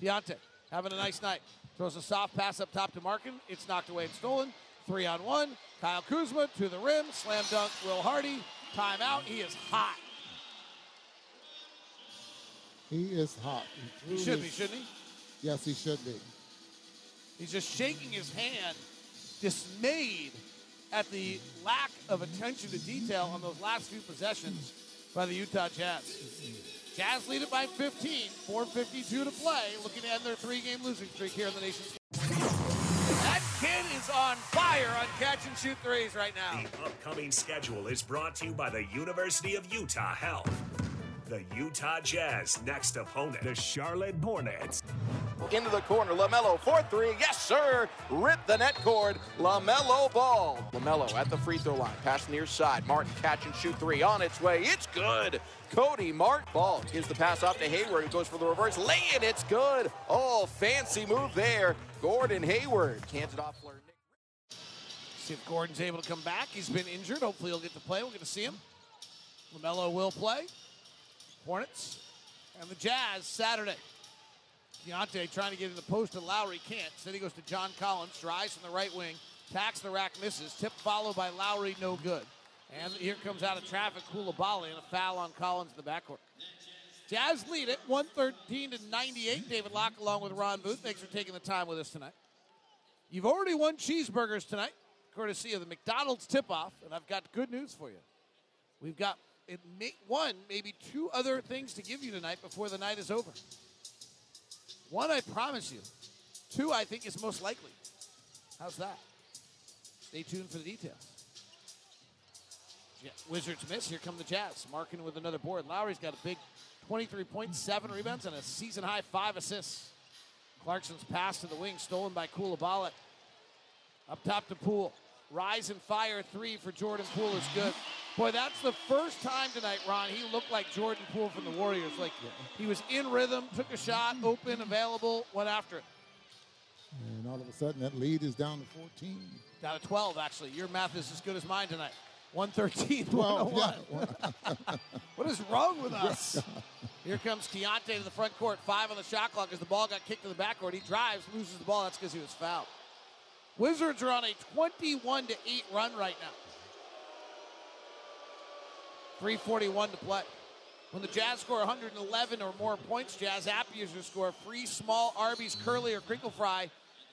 Keyonte having a nice night. Throws a soft pass up top to Markin. It's knocked away and stolen. Three on one. Kyle Kuzma to the rim. Slam dunk. Will Hardy. Timeout. He is hot. He is hot. He, he should his... be, shouldn't he? Yes, he should be. He's just shaking his hand, dismayed at the lack of attention to detail on those last few possessions by the Utah Jazz. Jazz lead it by fifteen, four fifty-two to play, looking to end their three-game losing streak here in the nation. That kid is on fire on catch-and-shoot threes right now. The upcoming schedule is brought to you by the University of Utah Health. The Utah Jazz next opponent, the Charlotte Hornets. Into the corner, LaMelo, four three, yes sir! Rip the net cord, LaMelo Ball. LaMelo at the free throw line, pass near side, Martin catch and shoot three, on its way, it's good! Cody Martin, Ball gives the pass off to Hayward, who goes for the reverse, lay it, it's good! Oh, fancy move there, Gordon Hayward. Hands it off, Fleur. See if Gordon's able to come back, he's been injured, hopefully he'll get to play, we'll get to see him. LaMelo will play. Hornets and the Jazz Saturday. Keyonte trying to get in the post to Lauri, can't. Then he goes to John Collins, drives from the right wing, tacks the rack, misses. Tip followed by Lauri, no good. And here comes out of traffic Coulibaly and a foul on Collins in the backcourt. Jazz lead it, one thirteen to ninety-eight. David Locke along with Ron Booth. Thanks for taking the time with us tonight. You've already won cheeseburgers tonight, courtesy of the McDonald's tip-off, and I've got good news for you. We've got it may, one, maybe two other things to give you tonight before the night is over. One, I promise you. Two, I think is most likely. How's that? Stay tuned for the details. Yeah, Wizards miss. Here come the Jazz. Marking with another board. Lowry's got a big twenty-three points, seven rebounds, and a season-high five assists. Clarkson's pass to the wing, stolen by Coulibaly. Up top to Poole. Rise and fire three for Jordan Poole is good. Boy, that's the first time tonight, Ron, he looked like Jordan Poole from the Warriors. Like, he was in rhythm, took a shot, open, available, went after it. And all of a sudden, that lead is down to fourteen. Down to twelve, actually. Your math is as good as mine tonight. one thirteen, one oh one. Yeah. What is wrong with us? Here comes Keyonte to the front court. Five on the shot clock as the ball got kicked to the backcourt. He drives, loses the ball. That's because he was fouled. Wizards are on a twenty-one to eight run right now. three forty-one to play. When the Jazz score one eleven or more points, Jazz app users score free small Arby's curly or crinkle fry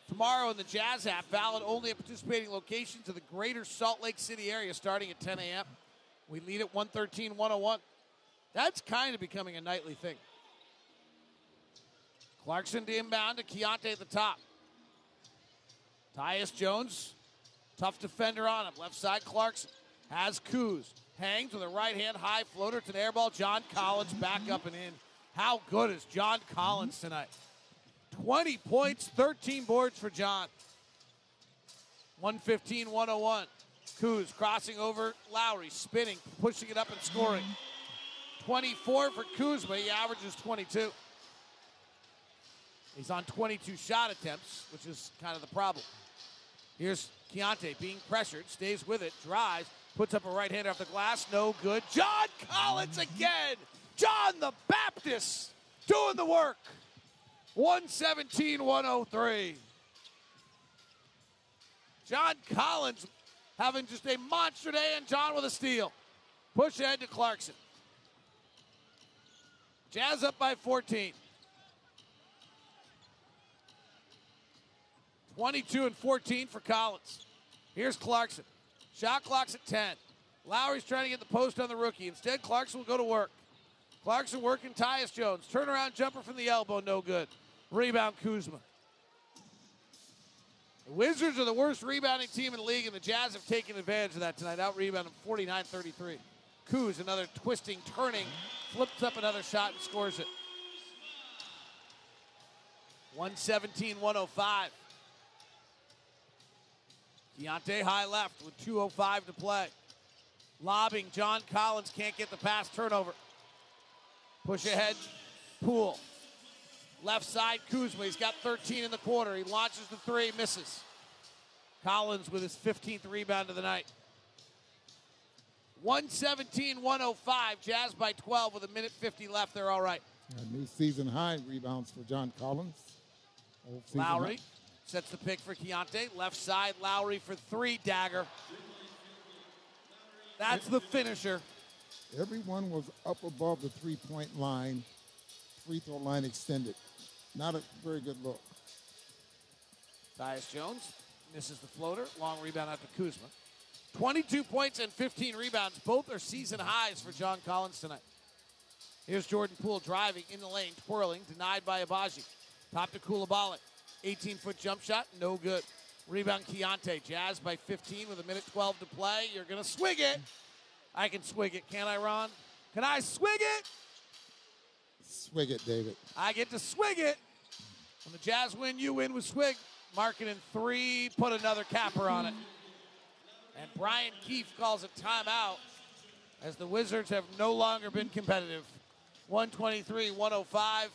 tomorrow in the Jazz app, valid only at participating locations in the greater Salt Lake City area starting at ten a m We lead at one thirteen to one oh one. That's kind of becoming a nightly thing. Clarkson to inbound to Keyonte at the top. Tyus Jones, tough defender on him. Left side Clarkson has Kuz. Hangs with a right-hand high floater to the air ball. John Collins back up and in. How good is John Collins tonight? twenty points, thirteen boards for John. one fifteen to one oh one. Kuz crossing over Lauri, spinning, pushing it up and scoring. twenty-four for Kuzma. He averages twenty-two. He's on twenty-two shot attempts, which is kind of the problem. Here's Keyonte being pressured, stays with it, drives, puts up a right hand off the glass, no good. John Collins again! John the Baptist doing the work. one seventeen to one oh three. John Collins having just a monster day, and John with a steal. Push ahead to Clarkson. Jazz up by fourteen. twenty-two and fourteen for Collins. Here's Clarkson. Shot clock's at ten. Lowry's trying to get the post on the rookie. Instead, Clarkson will go to work. Clarkson working Tyus Jones. Turnaround jumper from the elbow, no good. Rebound, Kuzma. The Wizards are the worst rebounding team in the league, and the Jazz have taken advantage of that tonight. Out-rebounding forty-nine thirty-three. Kuz, another twisting, turning, flips up another shot and scores it. one seventeen to one oh five. Keyonte high left with two oh five to play. Lobbing, John Collins can't get the pass, turnover. Push ahead, Poole. Left side, Kuzma, he's got thirteen in the quarter. He launches the three, misses. Collins with his fifteenth rebound of the night. one seventeen to one oh five, Jazz by twelve with a minute fifty left, they're all right. A new season high rebounds for John Collins. Lauri. Sets the pick for Keyonte. Left side, Lauri for three, dagger. That's the finisher. Everyone was up above the three-point line, free throw line extended. Not a very good look. Tyus Jones misses the floater. Long rebound out to Kuzma. twenty-two points and fifteen rebounds. Both are season highs for John Collins tonight. Here's Jordan Poole driving in the lane, twirling, denied by Agbaji. Top to Coulibaly. eighteen-foot jump shot, no good. Rebound Keyonte. Jazz by fifteen with a minute twelve to play. You're going to swig it. I can swig it, can't I, Ron? Can I swig it? Swig it, David. I get to swig it. When the Jazz win, you win with swig. Markkanen three, put another capper on it. And Brian Keefe calls a timeout as the Wizards have no longer been competitive. one twenty-three to one oh five.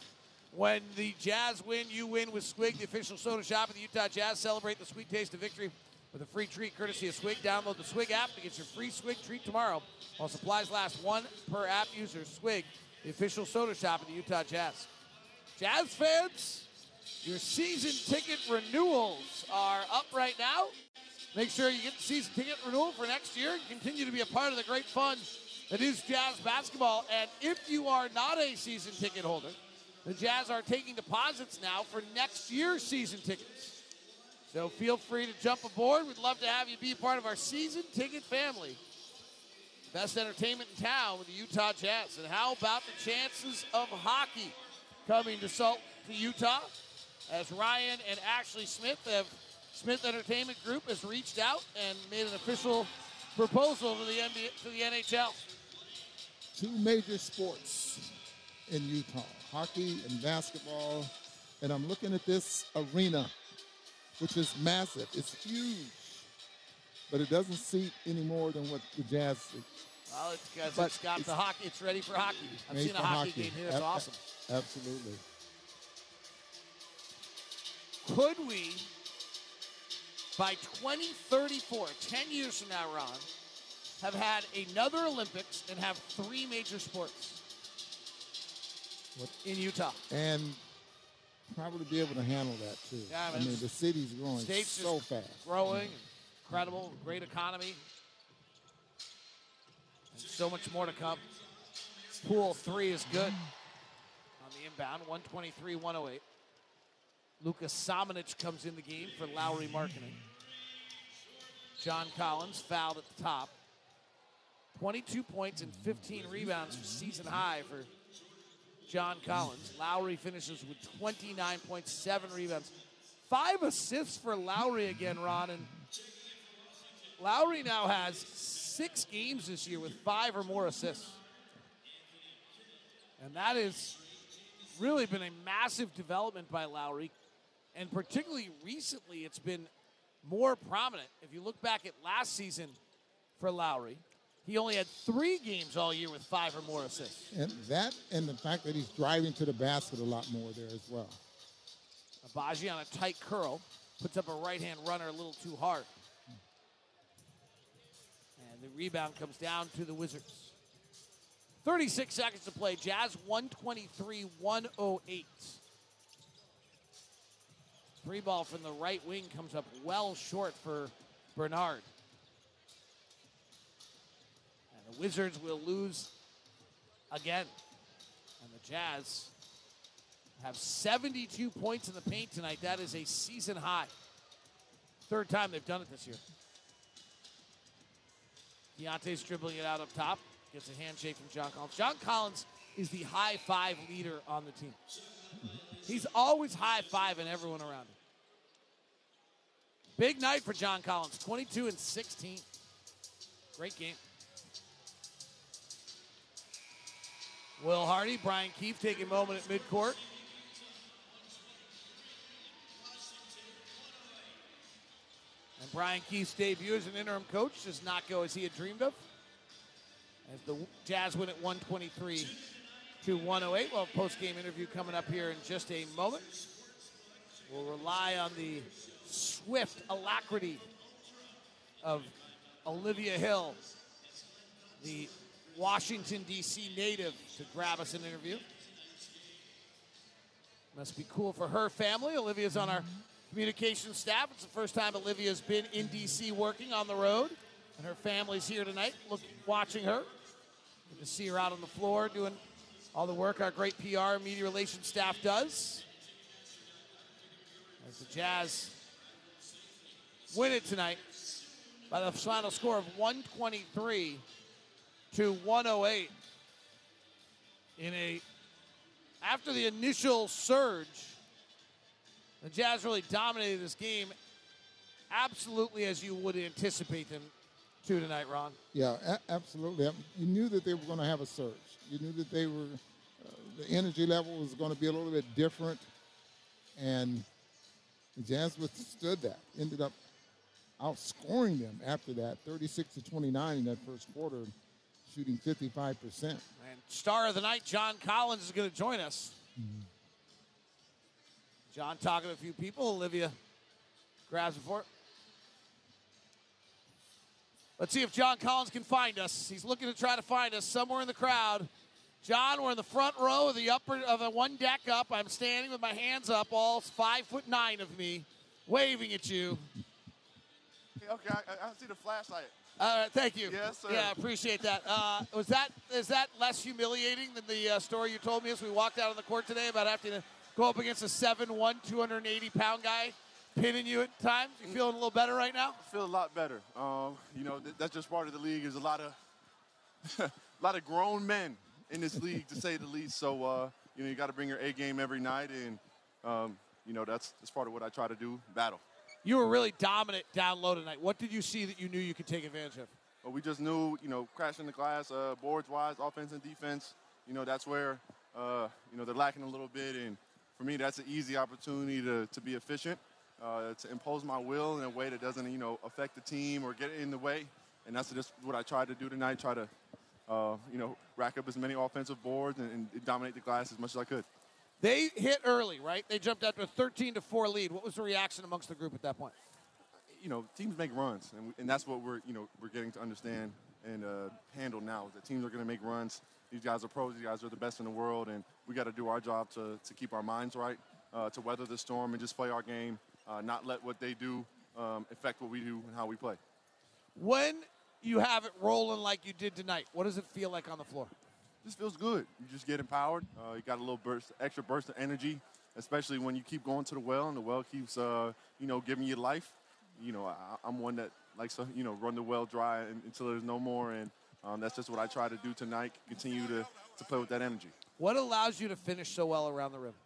When the Jazz win, you win with Swig, the official soda shop of the Utah Jazz. Celebrate the sweet taste of victory with a free treat courtesy of Swig. Download the Swig app to get your free Swig treat tomorrow. While supplies last, one per app user. Swig, the official soda shop of the Utah Jazz. Jazz fans, your season ticket renewals are up right now. Make sure you get the season ticket renewal for next year and continue to be a part of the great fun that is Jazz basketball. And if you are not a season ticket holder, the Jazz are taking deposits now for next year's season tickets. So feel free to jump aboard. We'd love to have you be a part of our season ticket family. Best entertainment in town with the Utah Jazz. And how about the chances of hockey coming to Salt to Utah? As Ryan and Ashley Smith have, Smith Entertainment Group has reached out and made an official proposal to the N B A, to the N H L. Two major sports in Utah, hockey and basketball. And I'm looking at this arena, which is massive. It's huge, but it doesn't seat any more than what the Jazz seat. Well, it's because it's got it's, the hockey. It's ready for hockey. I've seen a hockey, hockey game here. It's a awesome. Absolutely. Could we, by twenty thirty-four, ten years from now, Ron, have had another Olympics and have three major sports what? in Utah? And probably be able to handle that, too. Yeah, I mean, I mean the city's growing so fast. growing. Mm-hmm. Incredible. Great economy. And so much more to come. Pool three is good on the inbound, one twenty-three one oh eight. Luka Samanic comes in the game for Lauri Markkanen. John Collins fouled at the top. twenty-two points and fifteen rebounds for season high for John Collins. Lauri finishes with twenty-nine points, seven rebounds. Five assists for Lauri again, Ron. And Lauri now has six games this year with five or more assists. And that has really been a massive development by Lauri. And particularly recently, it's been more prominent. If you look back at last season for Lauri, he only had three games all year with five or more assists. And that and the fact that he's driving to the basket a lot more there as well. Agbaji on a tight curl, puts up a right-hand runner a little too hard. And the rebound comes down to the Wizards. thirty-six seconds to play. Jazz one twenty-three one oh eight. Three ball from the right wing comes up well short for Bernard. And the Wizards will lose again. And the Jazz have seventy-two points in the paint tonight. That is a season high. Third time they've done it this year. Deontay's dribbling it out up top. Gets a handshake from John Collins. John Collins is the high-five leader on the team. He's always high-fiving everyone around him. Big night for John Collins, twenty-two and sixteen. Great game. Will Hardy, Brian Keefe taking a moment at midcourt. And Brian Keefe's debut as an interim coach does not go as he had dreamed of, as the Jazz win at one twenty-three to one oh eight. We'll have a post-game interview coming up here in just a moment. We'll rely on the swift alacrity of Olivia Hill, the Washington, D C native, to grab us an interview. Must be cool for her family. Olivia's on our communications staff. It's the first time Olivia's been in D C working on the road. And her family's here tonight, look, watching her. Good to see her out on the floor doing all the work our great P R and media relations staff does. As the Jazz win it tonight by the final score of one twenty-three to one oh eight. In a, after the initial surge, the Jazz really dominated this game, absolutely as you would anticipate them to tonight, Ron. Yeah, a- absolutely. You knew that they were going to have a surge. You knew that they were, uh, the energy level was going to be a little bit different, and the Jazz withstood that. Ended up outscoring them after that, thirty-six to twenty-nine in that first quarter, shooting fifty-five percent. And star of the night, John Collins, is going to join us. Mm-hmm. John talking to a few people. Olivia grabs it for it. Let's see if John Collins can find us. He's looking to try to find us somewhere in the crowd. John, we're in the front row of the upper of the one deck up. I'm standing with my hands up, all five foot nine of me, waving at you. Okay, I, I see the flashlight. All right, thank you. Yes, sir. Yeah, I appreciate that. Uh, was that is that less humiliating than the uh, story you told me as we walked out on the court today about having to go up against a seven one, two hundred eighty pound guy pinning you at times? You feeling a little better right now? I feel a lot better. Um, you know, th that's just part of the league. There's a lot of a lot of grown men in this league, to say the least. So, uh, you know, you got to bring your A game every night. And, um, you know, that's, that's part of what I try to do, battle. You were really dominant down low tonight. What did you see that you knew you could take advantage of? Well, we just knew, you know, crashing the glass, uh, boards-wise, offense and defense. You know, that's where, uh, you know, they're lacking a little bit. And for me, that's an easy opportunity to, to be efficient, uh, to impose my will in a way that doesn't, you know, affect the team or get in the way. And that's just what I tried to do tonight, try to, Uh, you know, rack up as many offensive boards and, and dominate the glass as much as I could. They hit early, right? They jumped out to a thirteen to four lead. What was the reaction amongst the group at that point? You know, teams make runs, and, we, and that's what we're, you know, we're getting to understand and uh, handle now, is that teams are going to make runs. These guys are pros. These guys are the best in the world, and we got to do our job to, to keep our minds right, uh, to weather the storm and just play our game, uh, not let what they do um, affect what we do and how we play. When you have it rolling like you did tonight, what does it feel like on the floor? This feels good. You just get empowered. Uh, you got a little burst, extra burst of energy, especially when you keep going to the well and the well keeps, uh, you know, giving you life. You know, I, I'm one that likes to, you know, run the well dry and, until there's no more, and um, that's just what I try to do tonight. Continue to, to play with that energy. What allows you to finish so well around the rim?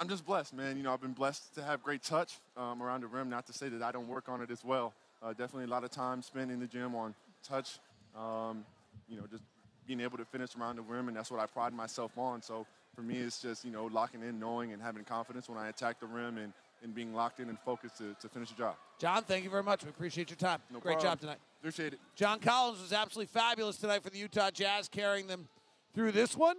I'm just blessed, man. You know, I've been blessed to have great touch um, around the rim. Not to say that I don't work on it as well. Uh, definitely a lot of time spent in the gym on touch, um, you know, just being able to finish around the rim, and that's what I pride myself on. So for me, it's just, you know, locking in, knowing, and having confidence when I attack the rim and, and being locked in and focused to, to finish the job. John, thank you very much. We appreciate your time. No Great problem. Job tonight. Appreciate it. John Collins was absolutely fabulous tonight for the Utah Jazz, carrying them through this one.